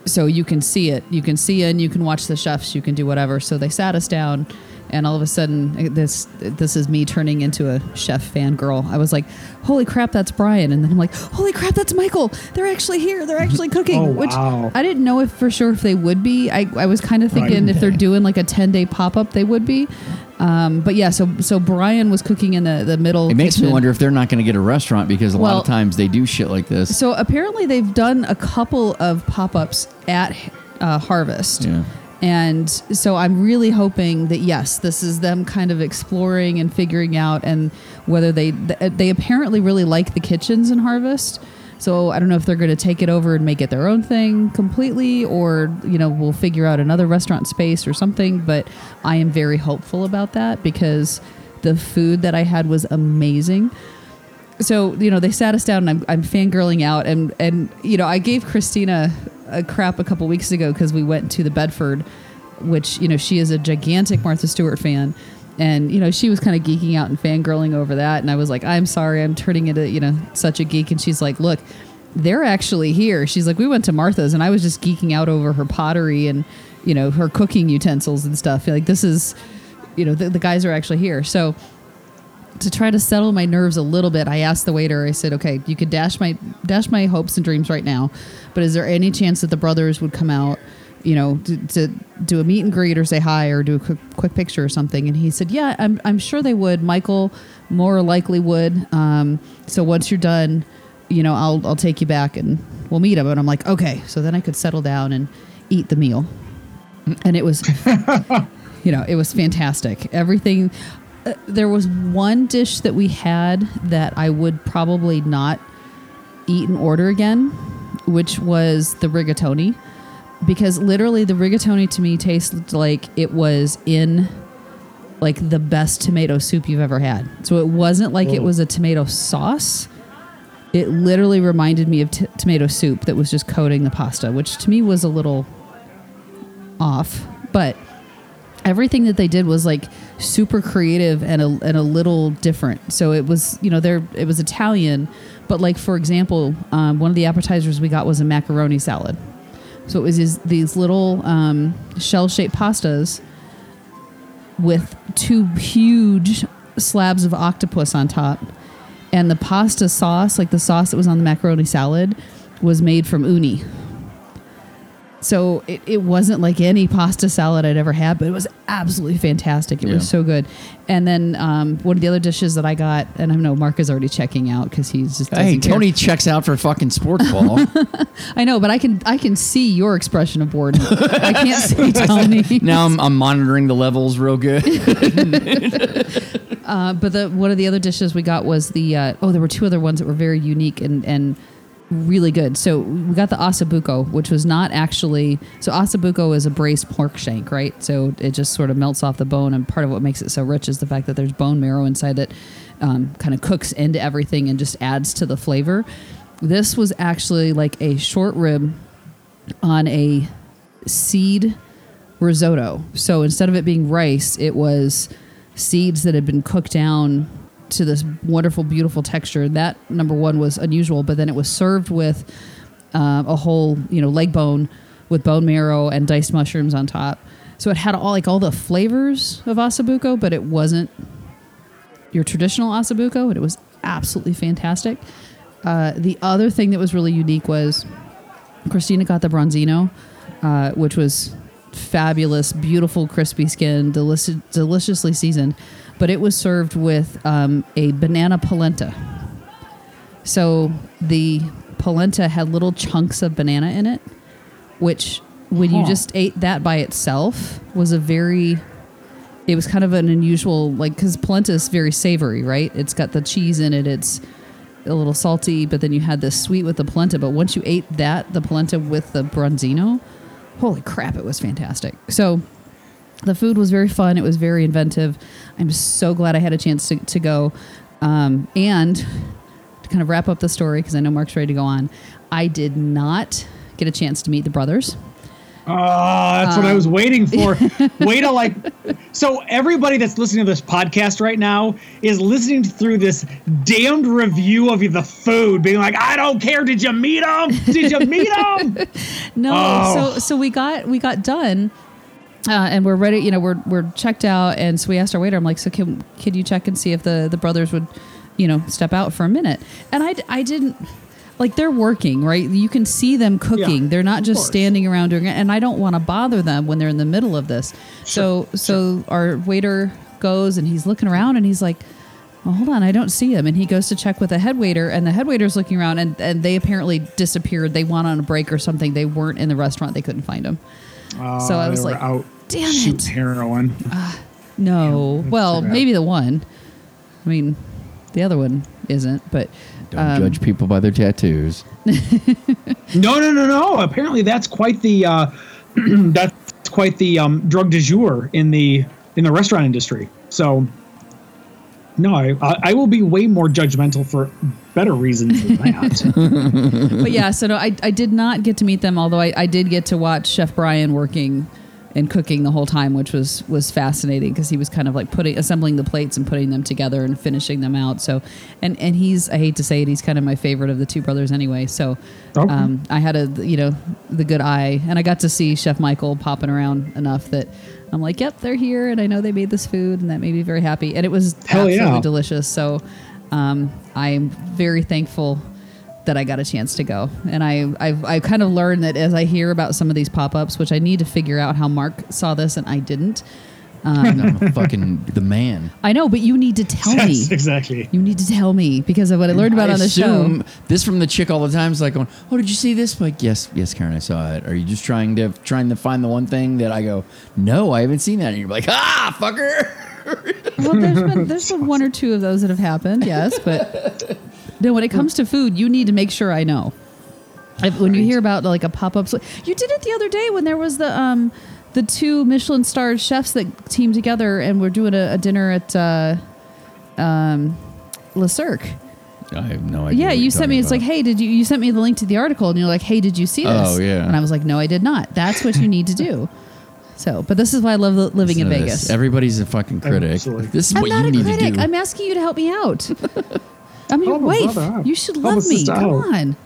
So you can see it. You can see in. You can watch the chefs. You can do whatever. So they sat us down, and all of a sudden, this is me turning into a chef fangirl. I was like, holy crap, that's Brian. And then I'm like, holy crap, that's Michael. They're actually here. They're actually cooking. Oh, which wow. I didn't know if for sure if they would be. I was kind of thinking if they're doing like a 10-day pop-up, they would be. But yeah, so Brian was cooking in the middle kitchen. It makes me wonder if they're not going to get a restaurant because a lot of times they do shit like this. So apparently they've done a couple of pop-ups at Harvest. Yeah. And so I'm really hoping that, yes, this is them kind of exploring and figuring out, and whether they apparently really like the kitchens in Harvest. So I don't know if they're going to take it over and make it their own thing completely, or, you know, we'll figure out another restaurant space or something. But I am very hopeful about that because the food that I had was amazing. So, you know, they sat us down and I'm fangirling out. And you know, I gave Christina a crap a couple weeks ago because we went to the Bedford, which, you know, she is a gigantic Martha Stewart fan. And, you know, she was kind of geeking out and fangirling over that. And I was like, I'm sorry, I'm turning into, you know, such a geek. And she's like, look, they're actually here. She's like, we went to Martha's and I was just geeking out over her pottery and, you know, her cooking utensils and stuff. Like, this is, you know, the guys are actually here. So to try to settle my nerves a little bit, I asked the waiter, I said, okay, you could dash my hopes and dreams right now, but is there any chance that the brothers would come out, you know, to do a meet and greet or say hi or do a quick picture or something? And he said, yeah, I'm sure they would. Michael more likely would. So once you're done, you know, I'll take you back and we'll meet him. And I'm like, okay. So then I could settle down and eat the meal. And it was, you know, it was fantastic. Everything. There was one dish that we had that I would probably not eat and order again, which was the rigatoni. Because literally the rigatoni to me tasted like it was in like the best tomato soup you've ever had. So it wasn't like it was a tomato sauce. It literally reminded me of tomato soup that was just coating the pasta, which to me was a little off. But everything that they did was like super creative and a little different. So it was, you know, it was Italian. But like, for example, one of the appetizers we got was a macaroni salad. So it was these little shell-shaped pastas with 2 huge slabs of octopus on top. And the pasta sauce, like the sauce that was on the macaroni salad, was made from uni. So it wasn't like any pasta salad I'd ever had, but it was absolutely fantastic. It was so good. And then one of the other dishes that I got, and I know Mark is already checking out because he's just Tony checks out for fucking sports ball. I know, but I can see your expression of boredom. I can't see Tony. Now I'm monitoring the levels real good. But one of the other dishes we got was the there were 2 other ones that were very unique and really good. So we got the ossobuco, which was not actually... So ossobuco is a braised pork shank, right? So it just sort of melts off the bone, and part of what makes it so rich is the fact that there's bone marrow inside that kind of cooks into everything and just adds to the flavor. This was actually like a short rib on a seed risotto. So instead of it being rice, it was seeds that had been cooked down to this wonderful, beautiful texture. That, number one, was unusual, but then it was served with a whole, you know, leg bone with bone marrow and diced mushrooms on top. So it had all the flavors of ossobuco, but it wasn't your traditional ossobuco, and it was absolutely fantastic. The other thing that was really unique was Christina got the bronzino, which was fabulous, beautiful, crispy skin, deliciously seasoned. But it was served with a banana polenta. So the polenta had little chunks of banana in it, which when you just ate that by itself was a very... It was kind of an unusual, like, because polenta is very savory, right? It's got the cheese in it. It's a little salty, but then you had this sweet with the polenta. But once you ate that, the polenta with the branzino, holy crap, it was fantastic. So the food was very fun. It was very inventive. I'm so glad I had a chance to go. And to kind of wrap up the story, because I know Mark's ready to go on, I did not get a chance to meet the brothers. Oh, that's what I was waiting for. Way to like... So everybody that's listening to this podcast right now is listening through this damned review of the food, being like, I don't care. Did you meet them? Did you meet them? No. Oh. So we got done and we're ready. You know, we're checked out. And so we asked our waiter, I'm like, so can you check and see if the brothers would, you know, step out for a minute? And I didn't... Like, they're working, right? You can see them cooking. Yeah, they're not just standing around doing it. And I don't want to bother them when they're in the middle of this. Sure, so our waiter goes, and he's looking around, and he's like, well, hold on, I don't see him. And he goes to check with the head waiter, and the head waiter's looking around, and they apparently disappeared. They went on a break or something. They weren't in the restaurant. They couldn't find them. So I was like, out damn it. Heroin. No. Damn, well, maybe the one. I mean, the other one isn't, but... Don't judge people by their tattoos. No. Apparently, that's quite the drug du jour in the restaurant industry. So, no, I will be way more judgmental for better reasons than that. But yeah, so no, I did not get to meet them. Although I did get to watch Chef Brian working and cooking the whole time, which was fascinating because he was kind of like assembling the plates and putting them together and finishing them out. So, and he's, I hate to say it, he's kind of my favorite of the two brothers anyway. So I had the good eye, and I got to see Chef Michael popping around enough that I'm like, yep, they're here. And I know they made this food, and that made me very happy. And it was absolutely delicious. So I'm very thankful that I got a chance to go. And I kind of learned that as I hear about some of these pop-ups, which I need to figure out how Mark saw this and I didn't. I'm fucking the man. I know, but you need to tell me. Yes, exactly. You need to tell me because of what I learned about on the show. This from the chick all the time is like going, oh, did you see this? I'm like, yes, Karen, I saw it. Are you just trying to find the one thing that I go, no, I haven't seen that. And you're like, fucker. Well, there's been one or two of those that have happened, yes, but... No, when it comes to food, you need to make sure I know. When you hear about like a pop-up, you did it the other day when there was the two Michelin star chefs that teamed together and were doing a dinner at Le Cirque. I have no idea. Yeah, you sent me. It's like, hey, did you sent me the link to the article, and you're like, hey, did you see this? Oh yeah. And I was like, no, I did not. That's what you need to do. So, but this is why I love living in Vegas. Everybody's a fucking critic. Absolutely. This is what you need to do. I'm not a critic. I'm asking you to help me out. I'm your wife. You should love me. Come on.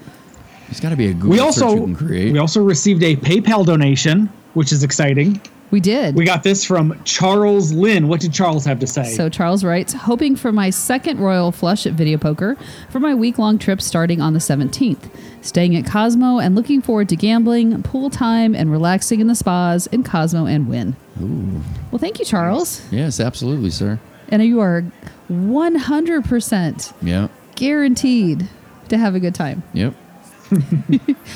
There's got to be a Google search you can create. We also received a PayPal donation, which is exciting. We did. We got this from Charles Lynn. What did Charles have to say? So Charles writes, hoping for my second royal flush at video poker for my week-long trip starting on the 17th. Staying at Cosmo and looking forward to gambling, pool time, and relaxing in the spas in Cosmo and Wynn. Ooh. Well, thank you, Charles. Yes, absolutely, sir. And you are 100% guaranteed to have a good time. Yep.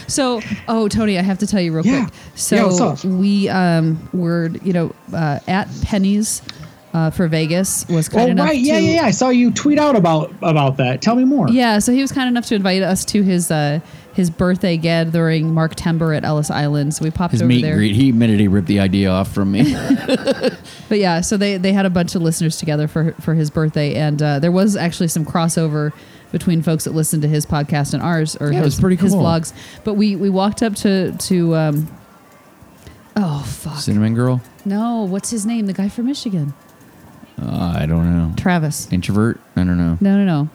So, Tony, I have to tell you real quick. So we were, at Penny's for Vegas was kind enough. Oh, right. Yeah. I saw you tweet out about that. Tell me more. Yeah. So he was kind enough to invite us to his birthday gathering, Mark Tember at Ellis Island. So we popped over there. His meet and greet. He admitted he ripped the idea off from me. But yeah, so they had a bunch of listeners together for his birthday, and there was actually some crossover between folks that listened to his podcast and ours, or his pretty cool. His vlogs. But we walked up to Cinnamon Girl. No, what's his name? The guy from Michigan. I don't know. Travis. Introvert? I don't know. No.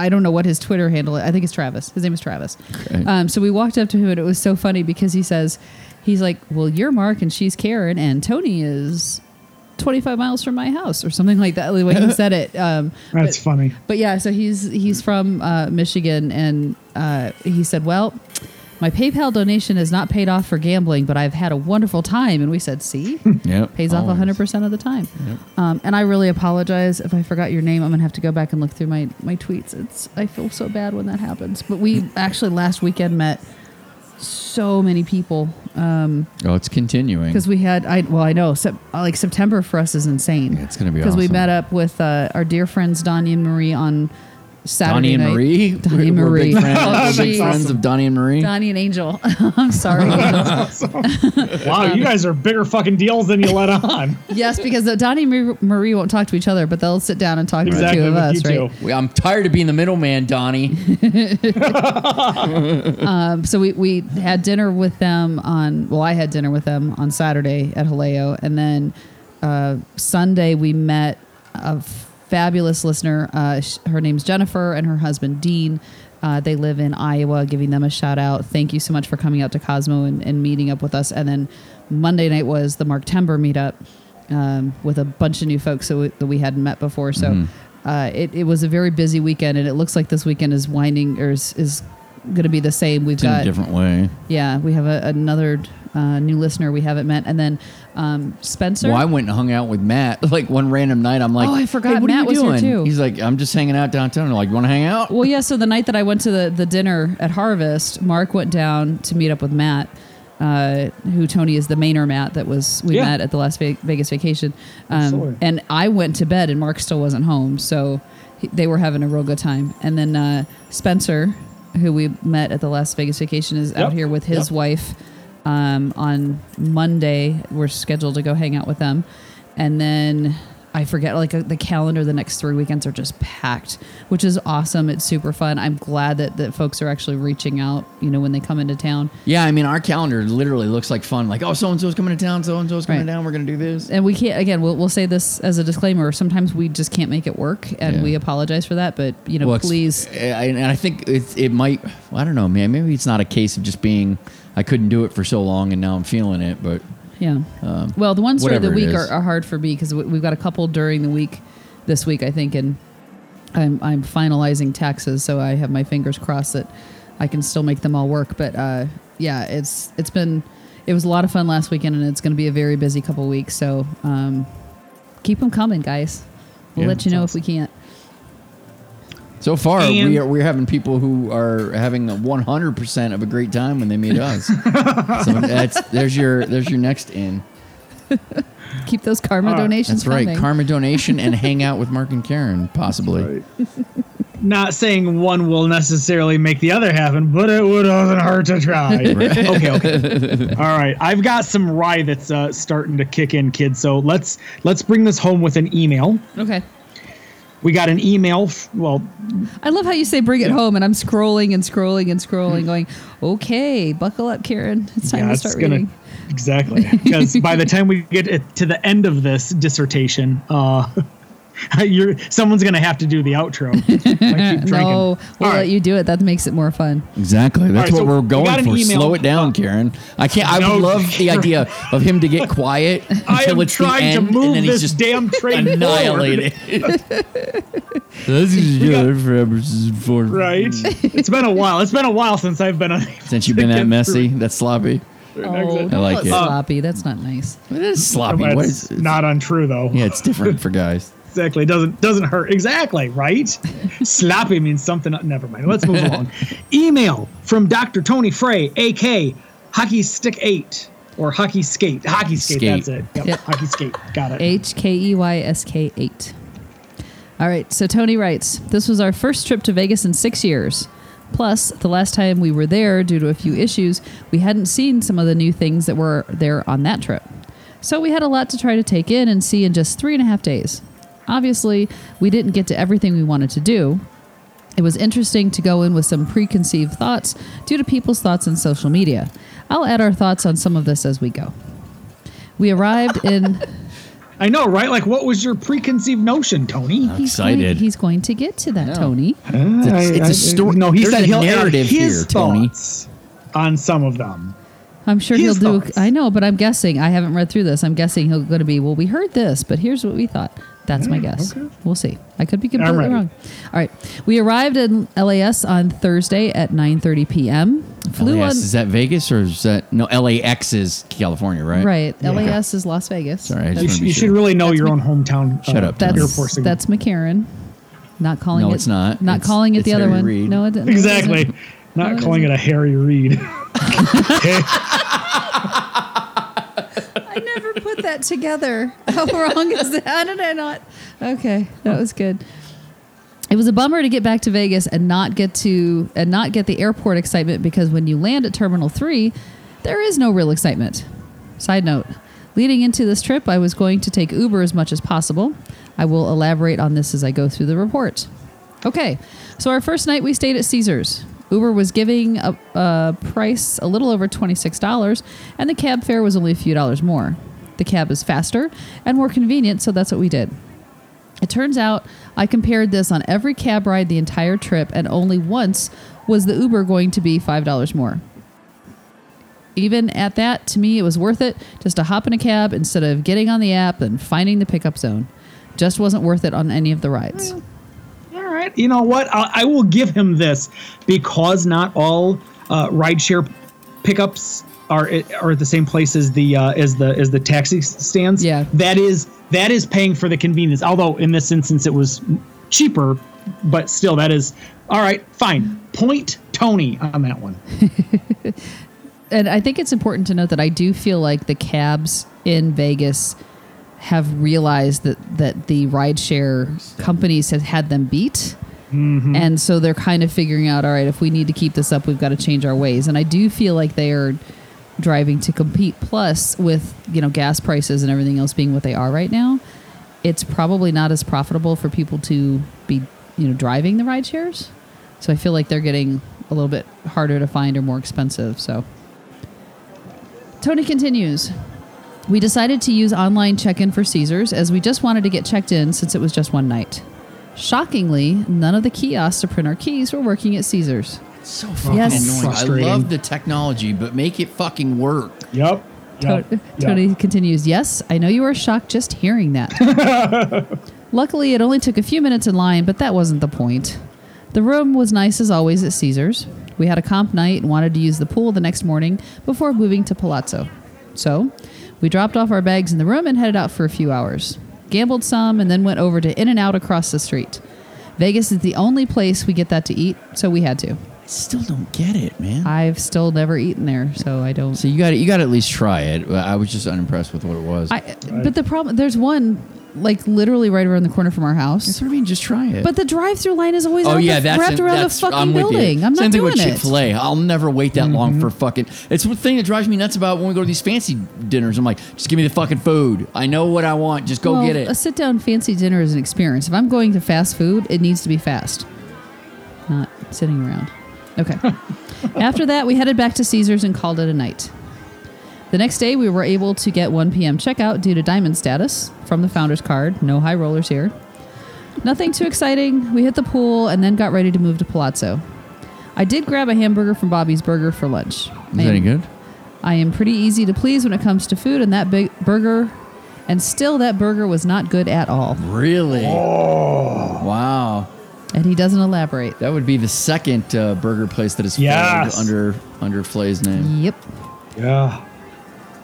I don't know what his Twitter handle is. I think it's Travis. His name is Travis. Okay. So we walked up to him, and it was so funny because he says, he's like, well, you're Mark, and she's Karen, and Tony is 25 miles from my house, or something like that, the way he said it. That's funny. But yeah, so he's from Michigan, and he said, well, my PayPal donation has not paid off for gambling, but I've had a wonderful time. And we said, see? Yep, pays off 100% of the time. Yep. And I really apologize if I forgot your name. I'm going to have to go back and look through my tweets. I feel so bad when that happens. But we actually last weekend met so many people. Oh, it's continuing. Because we had, I know, September for us is insane. Yeah, it's going to be awesome. Because we met up with our dear friends, Donnie and Marie, on Saturday night. Donnie and Marie. We're big friends of Donnie and Marie. Donnie and Angel. I'm sorry. Wow, you guys are bigger fucking deals than you let on. Yes, because Donnie and Marie won't talk to each other, but they'll sit down and talk to the two of us, right? I'm tired of being the middleman, Donnie. So we had dinner with them on, well, I had dinner with them on Saturday at Haleo, and then Sunday we met a fabulous listener. Her name's Jennifer and her husband, Dean. They live in Iowa, giving them a shout out. Thank you so much for coming out to Cosmo and meeting up with us. And then Monday night was the Marktember meetup with a bunch of new folks that we hadn't met before. So it was a very busy weekend, and it looks like this weekend is winding or is going to be the same. We've got in a different way. Yeah, we have another... new listener we haven't met. And then Spencer. Well, I went and hung out with Matt like one random night. I'm like, oh, I forgot hey, what Matt are you was doing? Here too. He's like, I'm just hanging out downtown. I'm like, you want to hang out? Well, yeah. So the night that I went to the dinner at Harvest, Mark went down to meet up with Matt, who Tony is the Mainer Matt that was we met at the Las Vegas vacation. And I went to bed and Mark still wasn't home. So they were having a real good time. And then Spencer, who we met at the Las Vegas vacation, is out here with his wife. On Monday, we're scheduled to go hang out with them. And then I forget, the calendar, the next 3 weekends are just packed, which is awesome. It's super fun. I'm glad that folks are actually reaching out, when they come into town. Yeah, I mean, our calendar literally looks like fun. Like, oh, so-and-so's coming to town, so-and-so's coming down, we're going to do this. And we can't, again, we'll say this as a disclaimer, sometimes we just can't make it work, and we apologize for that, but, please. And I think it might, I don't know, man, maybe it's not a case of just being... I couldn't do it for so long, and now I'm feeling it. But well, the ones for the week are hard for me because we've got a couple during the week this week, I think, and I'm finalizing taxes, so I have my fingers crossed that I can still make them all work. But it was a lot of fun last weekend, and it's going to be a very busy couple weeks. So keep them coming, guys. We'll let you know if we can't. So far, we're having people who are having 100% of a great time when they meet us. So there's your next in. Keep those karma donations coming. That's right, karma donation and hang out with Mark and Karen, possibly. That's right. Not saying one will necessarily make the other happen, but it doesn't hurt to try. Right. Okay. All right. I've got some rye that's starting to kick in, kids. So let's bring this home with an email. Okay. We got an email. I love how you say bring it home, and I'm scrolling going, okay, buckle up, Karen. It's time to start reading. Exactly. Because by the time we get to the end of this dissertation, someone's going to have to do the outro. No, we'll let you do it. That makes it more fun. Exactly. That's what we're going for. Email. Slow it down, Karen. I can't. I would love the idea of him to get quiet until it's the end, and then he's just damn train annihilated. This is good for episode 4. Right. It's been a while. Since I've been since you've been that messy, that sloppy. Oh, I like it. Sloppy. That's not nice. It is sloppy. It's not untrue though. Yeah, it's different for guys. Exactly. It doesn't hurt. Exactly, right? Sloppy means something. Never mind. Let's move along. Email from Dr. Tony Frey, a.k.a. Hockey Stick 8 or Hockey Skate. That's it. Yep. Hockey Skate. Got it. HKEYSK8. All right. So Tony writes, this was our first trip to Vegas in 6 years. Plus, the last time we were there, due to a few issues, we hadn't seen some of the new things that were there on that trip. So we had a lot to try to take in and see in just 3.5 days. Obviously, we didn't get to everything we wanted to do. It was interesting to go in with some preconceived thoughts due to people's thoughts on social media. I'll add our thoughts on some of this as we go. We arrived in... I know, right? Like, what was your preconceived notion, Tony? I'm excited. He's going to get to that, Tony. It's a story. No, he said he'll add his thoughts on some of them. I'm sure he'll do... I know, but I'm guessing. I haven't read through this. I'm guessing he'll going to be, well, we heard this, but here's what we thought. That's my guess. Okay. We'll see. I could be completely wrong. All right. We arrived in LAX on Thursday at 9:30 p.m. LAX, is that Vegas or is that... No, LAX is California, right? Right. Yeah. LAX is Las Vegas. Sorry, you should really know your own hometown. Shut up. That's McCarran. Not calling it... No, it's not. Not calling it the other one. No, it didn't. Exactly. Not calling it a Harry Reid. I never put that together. How wrong is that? How did I not? Okay, that was good. It was a bummer to get back to Vegas and not get the airport excitement, because when you land at Terminal 3, there is no real excitement. Side note, leading into this trip, I was going to take Uber as much as possible. I will elaborate on this as I go through the report. Okay, so our first night we stayed at Caesars. Uber was giving a price a little over $26, and the cab fare was only a few dollars more. The cab is faster and more convenient, so that's what we did. It turns out I compared this on every cab ride the entire trip, and only once was the Uber going to be $5 more. Even at that, to me, it was worth it just to hop in a cab instead of getting on the app and finding the pickup zone. Just wasn't worth it on any of the rides. All right. You know what? I will give him this, because not all rideshare pickups are at the same place as the taxi stands. Yeah. That is paying for the convenience. Although in this instance it was cheaper, but still that is all right. Fine. Point Tony on that one. And I think it's important to note that I do feel like the cabs in Vegas have realized that the rideshare companies have had them beat. Mm-hmm. And so they're kind of figuring out, all right, if we need to keep this up, we've got to change our ways. And I do feel like they are driving to compete. Plus, with gas prices and everything else being what they are right now, it's probably not as profitable for people to be driving the rideshares. So I feel like they're getting a little bit harder to find or more expensive. So Tony continues, we decided to use online check-in for Caesars as we just wanted to get checked in since it was just one night. Shockingly, none of the kiosks to print our keys were working at Caesars. It's so fucking annoying. I love the technology, but make it fucking work. Yep. Tony continues, yes, I know you are shocked just hearing that. Luckily, it only took a few minutes in line, but that wasn't the point. The room was nice as always at Caesars. We had a comp night and wanted to use the pool the next morning before moving to Palazzo. So we dropped off our bags in the room and headed out for a few hours. Gambled some and then went over to In-N-Out across the street. Vegas is the only place we get that to eat, so we had to. I still don't get it, man. I've still never eaten there, so I don't. So you got to at least try it. I was just unimpressed with what it was. But the problem, there's one like literally right around the corner from our house. That's what I mean. Just try it. But the drive-through line is always wrapped around the fucking building. I'm not doing it. Same thing with Chick-fil-A. I'll never wait that long for fucking. It's the thing that drives me nuts about when we go to these fancy dinners. I'm like, just give me the fucking food. I know what I want. Just go get it. A sit-down fancy dinner is an experience. If I'm going to fast food, it needs to be fast, not sitting around. Okay. After that, we headed back to Caesars and called it a night. The next day, we were able to get 1 p.m. checkout due to diamond status from the founder's card. No high rollers here. Nothing too exciting. We hit the pool and then got ready to move to Palazzo. I did grab a hamburger from Bobby's Burger for lunch. Is that any good? I am pretty easy to please when it comes to food, and that big burger, and still that burger was not good at all. Really? Oh. Wow. And he doesn't elaborate. That would be the second burger place that is under Flay's name. Yep. Yeah.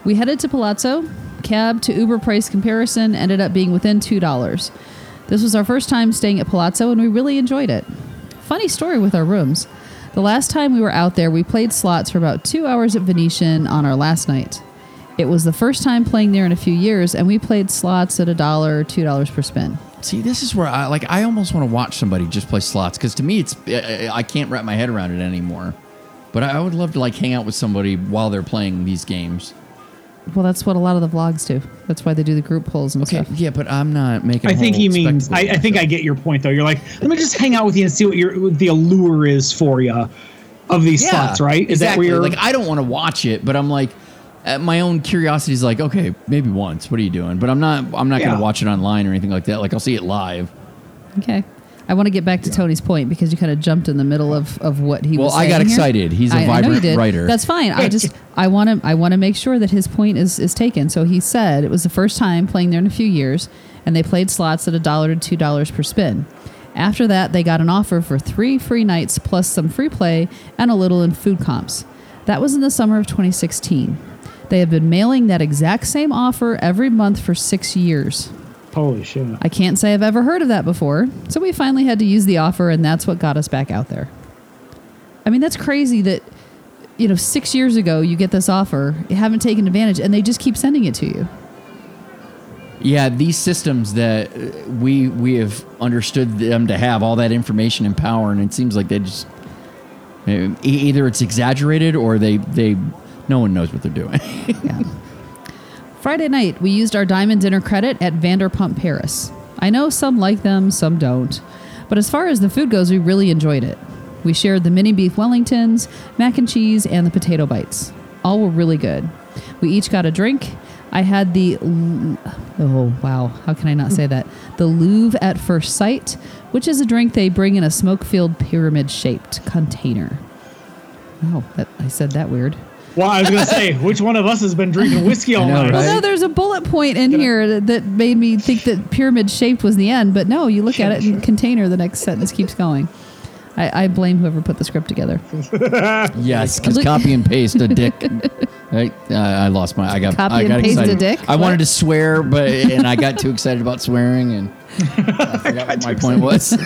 We headed to Palazzo. Cab to Uber price comparison ended up being within $2. This was our first time staying at Palazzo, and we really enjoyed it. Funny story with our rooms. The last time we were out there, we played slots for about 2 hours at Venetian on our last night. It was the first time playing there in a few years, and we played slots at $1 or $2 per spin. See, this is where I almost want to watch somebody just play slots, because to me, it's I can't wrap my head around it anymore. But I would love to hang out with somebody while they're playing these games. Well, that's what a lot of the vlogs do. That's why they do the group polls and stuff. Yeah, but I'm not making. I think he means. I think I get your point, though. You're like, let me just hang out with you and see what the allure is for you of these slots, right? Is exactly. That where you're like, I don't want to watch it, but I'm like, my own curiosity is like, okay, maybe once. What are you doing? But I'm not going to watch it online or anything like that. Like I'll see it live. Okay. I want to get back to Tony's point because you kind of jumped in the middle of what he was saying. Well, I got excited. He's a vibrant writer. That's fine. I want to make sure that his point is taken. So he said it was the first time playing there in a few years, and they played slots at $1 to $2 per spin. After that, they got an offer for 3 free nights plus some free play and a little in food comps. That was in the summer of 2016. They have been mailing that exact same offer every month for 6 years. Holy shit. I can't say I've ever heard of that before. So we finally had to use the offer, and that's what got us back out there. I mean, that's crazy that you know, 6 years ago you get this offer, you haven't taken advantage, and they just keep sending it to you. Yeah, these systems that we have understood them to have all that information and power, and it seems like they just either it's exaggerated or they no one knows what they're doing. Yeah. Friday night, we used our Diamond Dinner credit at Vanderpump Paris. I know some like them, some don't. But as far as the food goes, we really enjoyed it. We shared the mini beef Wellingtons, mac and cheese, and the potato bites. All were really good. We each got a drink. I had the... Oh, wow. How can I not say that? The Louvre at First Sight, which is a drink they bring in a smoke-filled pyramid-shaped container. Wow, I said that weird. Well, I was going to say, which one of us has been drinking whiskey all night? Right? Well, no, there's a bullet point in here that made me think that pyramid-shaped was the end, but no, you look at it in container, the next sentence keeps going. I blame whoever put the script together. Yes, because copy and paste a dick. I lost my... I got excited. I wanted to swear, but I got too excited about swearing, and I forgot what my point was.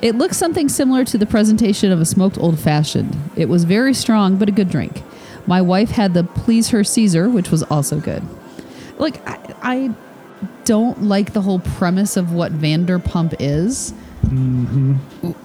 It looks something similar to the presentation of a smoked old-fashioned. It was very strong, but a good drink. My wife had the Please Her Caesar, which was also good. Like, I don't like the whole premise of what Vanderpump is. Mm-hmm.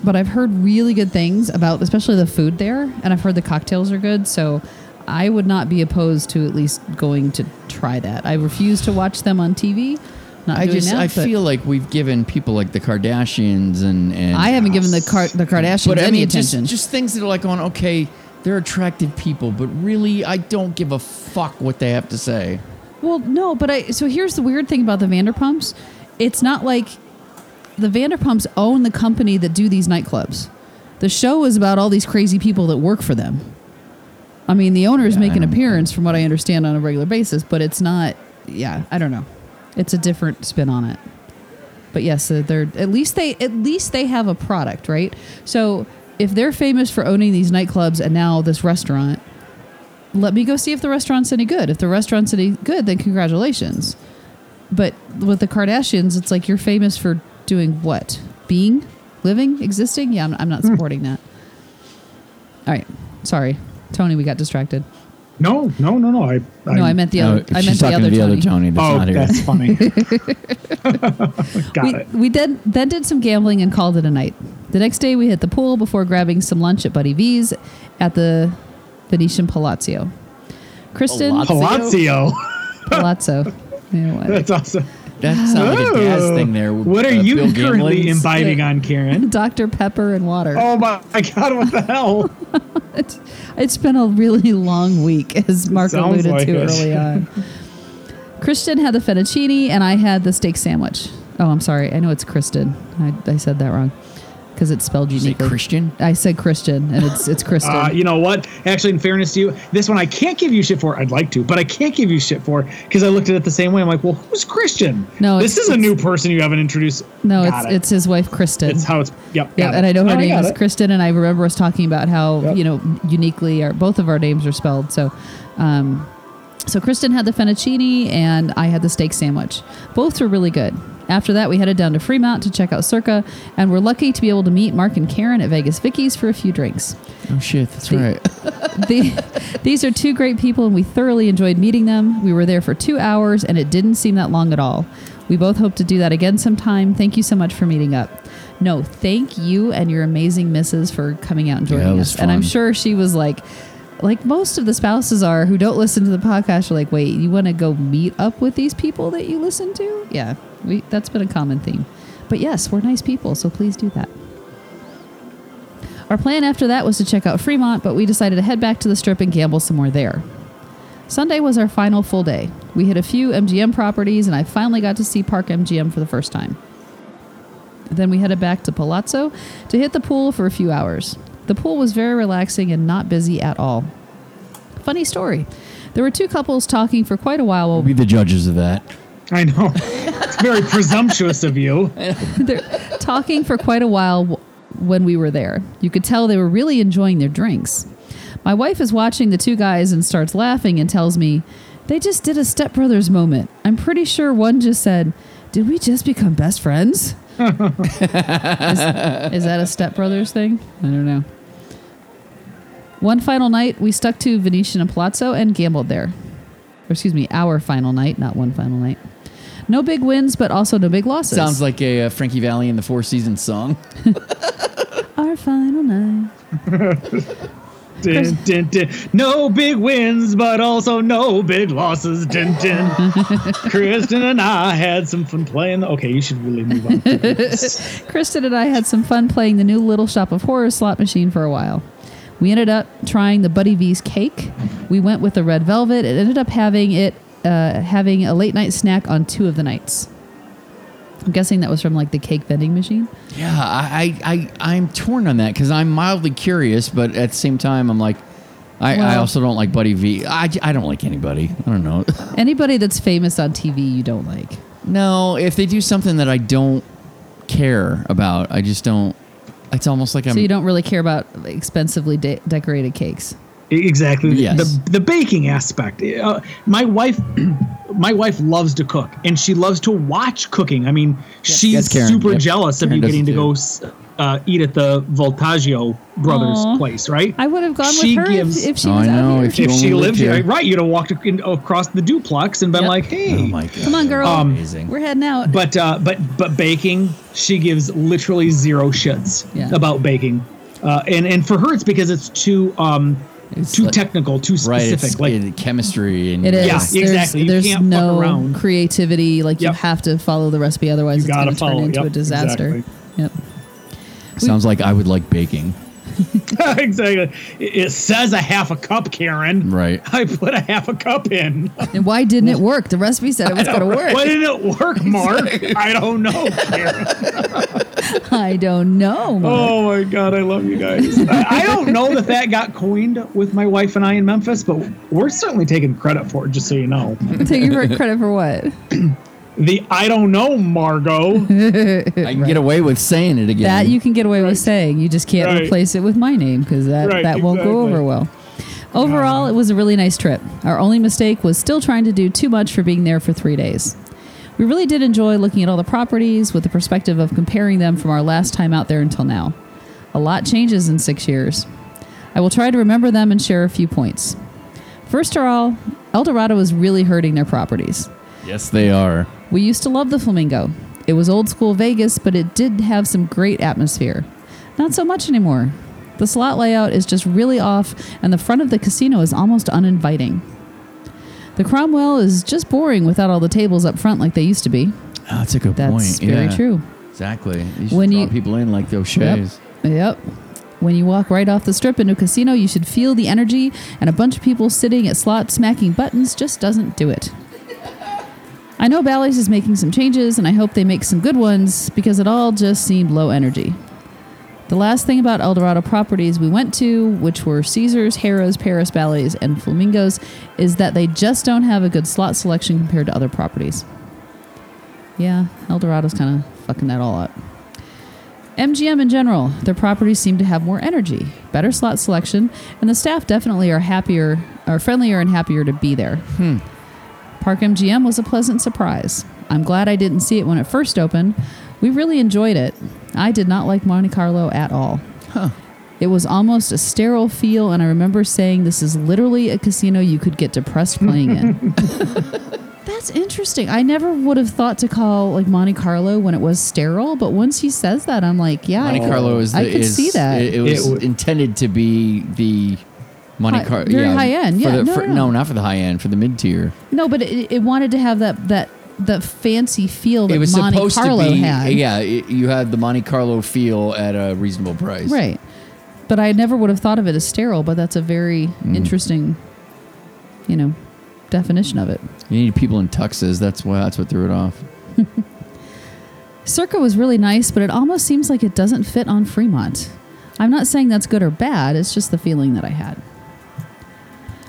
But I've heard really good things about, especially the food there, and I've heard the cocktails are good, so I would not be opposed to at least going to try that. I refuse to watch them on TV. I feel like we've given people like the Kardashians and I haven't given the Kardashians any attention. Just things that are like, they're attractive people, but really, I don't give a fuck what they have to say. Well, no, but so here's the weird thing about the Vanderpumps. It's not like... The Vanderpumps own the company that do these nightclubs. The show is about all these crazy people that work for them. I mean, the owners make an appearance, from what I understand, on a regular basis, but it's not... Yeah, I don't know. It's a different spin on it. But yes, they're at least they have a product, right? So if they're famous for owning these nightclubs and now this restaurant, let me go see if the restaurant's any good. If the restaurant's any good, then congratulations. But with the Kardashians, it's like you're famous for... Doing what? Being? Living? Existing? Yeah, I'm not supporting that. All right. Sorry. Tony, we got distracted. No. No, I meant the other Tony. She's talking to the other Tony. That's funny. Got it. We did some gambling and called it a night. The next day, we hit the pool before grabbing some lunch at Buddy V's at the Venetian Palazzo. Kristen? Palazzo. That's awesome. That sounds like a jazz thing there. What are you currently imbibing on, Karen? Dr. Pepper and water. Oh, my God. What the hell? It's been a really long week, as Mark alluded to early on. Kristen had the fettuccine, and I had the steak sandwich. Oh, I'm sorry. I know it's Kristen. I said that wrong because it's spelled uniquely. Christian? I said Christian, and it's Kristen. You know what? Actually, in fairness to you, this one I can't give you shit for. I'd like to, but I can't give you shit for because I looked at it the same way. I'm like, well, who's Christian? No, this is a new person you haven't introduced. No, it's his wife, Kristen. It's how it's... Yep. And I know her name is Kristen, and I remember us talking about how, uniquely both of our names are spelled. So Kristen had the fettuccine, and I had the steak sandwich. Both were really good. After that, we headed down to Fremont to check out Cirque, and we're lucky to be able to meet Mark and Karen at Vegas Vicky's for a few drinks. Oh, shit. That's right. These are two great people, and we thoroughly enjoyed meeting them. We were there for 2 hours, and it didn't seem that long at all. We both hope to do that again sometime. Thank you so much for meeting up. No, thank you and your amazing missus for coming out and joining us. Fun. And I'm sure she was like most of the spouses are who don't listen to the podcast are like, wait, you want to go meet up with these people that you listen to? Yeah, that's been a common theme. But yes, we're nice people, so please do that. Our plan after that was to check out Fremont, but we decided to head back to the Strip and gamble some more there. Sunday was our final full day. We hit a few MGM properties, and I finally got to see Park MGM for the first time. Then we headed back to Palazzo to hit the pool for a few hours. The pool was very relaxing and not busy at all. Funny story. There were two couples talking for quite a while. We'll be the judges of that. I know. It's very presumptuous of you. They're talking for quite a while when we were there. You could tell they were really enjoying their drinks. My wife is watching the two guys and starts laughing and tells me, they just did a Step Brothers moment. I'm pretty sure one just said, did we just become best friends? Is that a Step Brothers thing? I don't know. One final night, we stuck to Venetian and Palazzo and gambled there. Or excuse me, our final night, not one final night. No big wins, but also no big losses. Sounds like a Frankie Valli and the Four Seasons song. Our final night. Din, din, din. No big wins, but also no big losses. Din, din. Kristen and I had some fun playing. Okay, you should really move on. Kristen and I had some fun playing the new Little Shop of Horrors slot machine for a while. We ended up trying the Buddy V's cake. We went with the red velvet. It ended up having a late night snack on two of the nights. I'm guessing that was from like the cake vending machine. Yeah, I'm torn on that because I'm mildly curious, but at the same time, I'm like, I also don't like Buddy V. I don't like anybody. I don't know. Anybody that's famous on TV you don't like? No, if they do something that I don't care about, I just don't. It's almost like I'm... So you don't really care about expensively decorated cakes? Exactly. Yes. The baking aspect. My wife loves to cook, and she loves to watch cooking. I mean, yes, she's super jealous of Karen you getting to go eat at the Voltaggio brothers' place, right? I would have gone with her if she was out here. If she lived here. Right, you'd have walked across the duplex and been like, hey. Oh my God. Come on, girl. We're heading out. But baking, she gives literally zero shits about baking. And for her, it's because it's too technical, too specific. Right, it's like chemistry. And it is. Yeah, exactly. You can't fuck around. There's no creativity. Like, you have to follow the recipe. Otherwise, it's going to turn into a disaster. Exactly. Yep. Sounds like I would like baking. Exactly. It says a half a cup, Karen. Right. I put a half a cup in. And why didn't it work? The recipe said it was going to work. Why didn't it work, Mark? I don't know, Karen. I don't know, Mark. Oh, my God. I love you guys. I don't know that got coined with my wife and I in Memphis, but we're certainly taking credit for it, just so you know. Taking credit for what? The I don't know, Margot. I can get away with saying it again. That you can get away with saying. You just can't replace it with my name because that won't go over well. Overall, it was a really nice trip. Our only mistake was still trying to do too much for being there for 3 days. We really did enjoy looking at all the properties with the perspective of comparing them from our last time out there until now. A lot changes in 6 years. I will try to remember them and share a few points. First of all, El Dorado is really hurting their properties. Yes, they are. We used to love the Flamingo. It was old school Vegas, but it did have some great atmosphere. Not so much anymore. The slot layout is just really off, and the front of the casino is almost uninviting. The Cromwell is just boring without all the tables up front like they used to be. Oh, that's a good point. That's very true. Exactly. You should draw people in like those shows. Yep. When you walk right off the strip into a casino, you should feel the energy, and a bunch of people sitting at slots smacking buttons just doesn't do it. I know Bally's is making some changes, and I hope they make some good ones because it all just seemed low energy. The last thing about El Dorado properties we went to, which were Caesars, Harrah's, Paris Bally's, and Flamingos, is that they just don't have a good slot selection compared to other properties. Yeah, El Dorado's kind of fucking that all up. MGM in general, their properties seem to have more energy, better slot selection, and the staff definitely are friendlier and happier to be there. Park MGM was a pleasant surprise. I'm glad I didn't see it when it first opened. We really enjoyed it. I did not like Monte Carlo at all. Huh. It was almost a sterile feel, and I remember saying, this is literally a casino you could get depressed playing in. That's interesting. I never would have thought to call like Monte Carlo when it was sterile, but once he says that, I'm like, yeah, Monte Carlo, I could see that. It was intended to be the... Monte Carlo, high end, yeah. No, not for the high end, for the mid tier. No, but it wanted to have that fancy feel that Monte Carlo had. Yeah, you had the Monte Carlo feel at a reasonable price, right? But I never would have thought of it as sterile. But that's a very interesting, definition of it. You need people in tuxes. That's what threw it off. Cirque was really nice, but it almost seems like it doesn't fit on Fremont. I'm not saying that's good or bad. It's just the feeling that I had.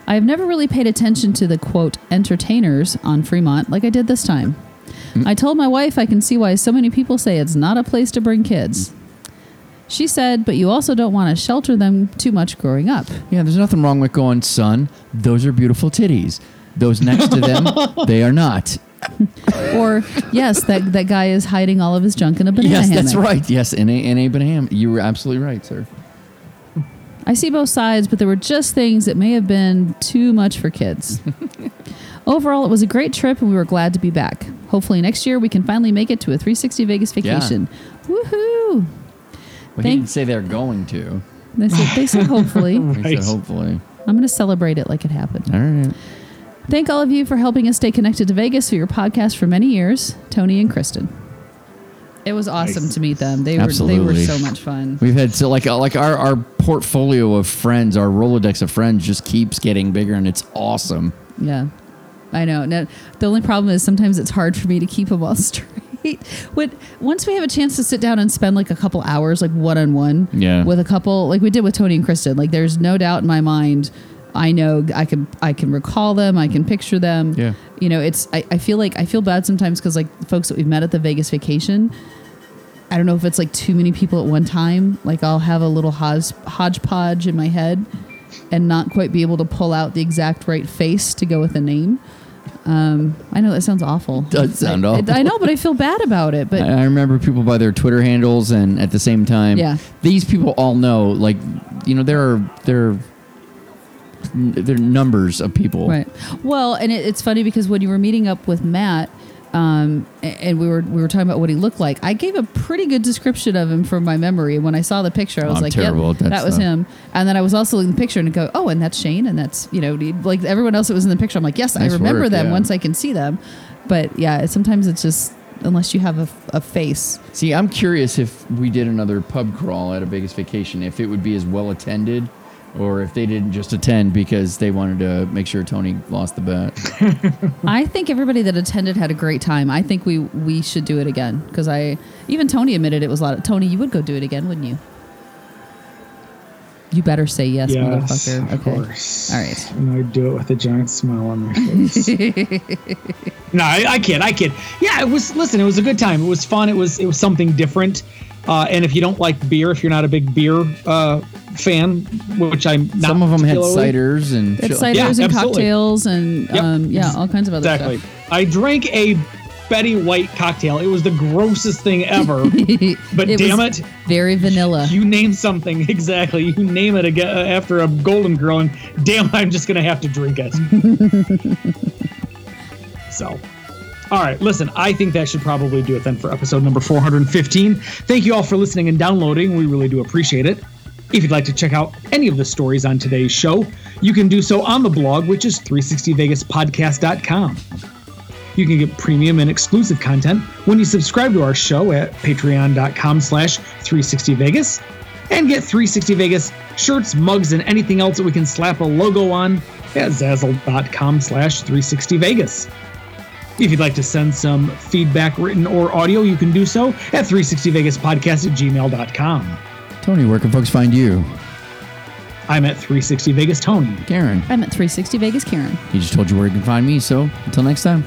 I have never really paid attention to the, quote, entertainers on Fremont like I did this time. I told my wife I can see why so many people say it's not a place to bring kids. She said, but you also don't want to shelter them too much growing up. Yeah, there's nothing wrong with going, son, those are beautiful titties. Those next to them, they are not. Or, yes, that guy is hiding all of his junk in a banana hammock. Yes, that's right. Yes, in a banana hammock. You were absolutely right, sir. I see both sides, but there were just things that may have been too much for kids. Overall, it was a great trip, and we were glad to be back. Hopefully next year, we can finally make it to a 360 Vegas vacation. Yeah. Woohoo! Well, he didn't say they're going to. They said hopefully. Right. They said hopefully. I'm going to celebrate it like it happened. All right. Thank all of you for helping us stay connected to Vegas through your podcast for many years, Tony and Kristen. It was awesome to meet them. They were so much fun. We've had our portfolio of friends, our Rolodex of friends just keeps getting bigger, and it's awesome. Yeah, I know. Now, the only problem is sometimes it's hard for me to keep them all straight. Once we have a chance to sit down and spend like a couple hours, like one-on-one, with a couple, like we did with Tony and Kristen, like there's no doubt in my mind. I know I can recall them. I can picture them. Yeah. You know, I feel bad sometimes because like the folks that we've met at the Vegas vacation, I don't know if it's like too many people at one time. Like I'll have a little hodgepodge in my head and not quite be able to pull out the exact right face to go with a name. I know that sounds awful. It does sound awful. I know, but I feel bad about it. But I remember people by their Twitter handles, and at the same time, these people all know, like, you know, there are numbers of people. Right. Well, and it's funny because when you were meeting up with Matt, and we were talking about what he looked like, I gave a pretty good description of him from my memory. And when I saw the picture, I was like, yep, that was him. And then I was also looking at the picture and go, oh, and that's Shane. And that's, you know, like everyone else that was in the picture. I'm like, yes, nice, I remember them once I can see them. But yeah, sometimes it's just, unless you have a face. See, I'm curious if we did another pub crawl at a Vegas vacation, if it would be as well attended. Or if they didn't just attend because they wanted to make sure Tony lost the bet. I think everybody that attended had a great time. I think we should do it again. Because even Tony admitted it was a lot. Tony, you would go do it again, wouldn't you? You better say yes, motherfucker. Of course. All right. And I'd do it with a giant smile on my face. No, I kid. Yeah, it was a good time. It was fun. It was something different. And if you don't like beer, if you're not a big beer fan, which I'm not. Some of them had ciders and cocktails and all kinds of other stuff. Exactly. I drank a Betty White cocktail. It was the grossest thing ever. But damn it. Very vanilla. You name something. Exactly. You name it again after a Golden Girl, and damn, I'm just going to have to drink it. So. All right, listen, I think that should probably do it then for episode number 415. Thank you all for listening and downloading. We really do appreciate it. If you'd like to check out any of the stories on today's show, you can do so on the blog, which is 360vegaspodcast.com. You can get premium and exclusive content when you subscribe to our show at patreon.com/360vegas and get 360 Vegas shirts, mugs, and anything else that we can slap a logo on at zazzle.com/360vegas. If you'd like to send some feedback, written or audio, you can do so at 360vegaspodcast@gmail.com. Tony, where can folks find you? I'm at 360 Vegas Tony. Karen. I'm at 360 Vegas Karen. He just told you where you can find me, so until next time.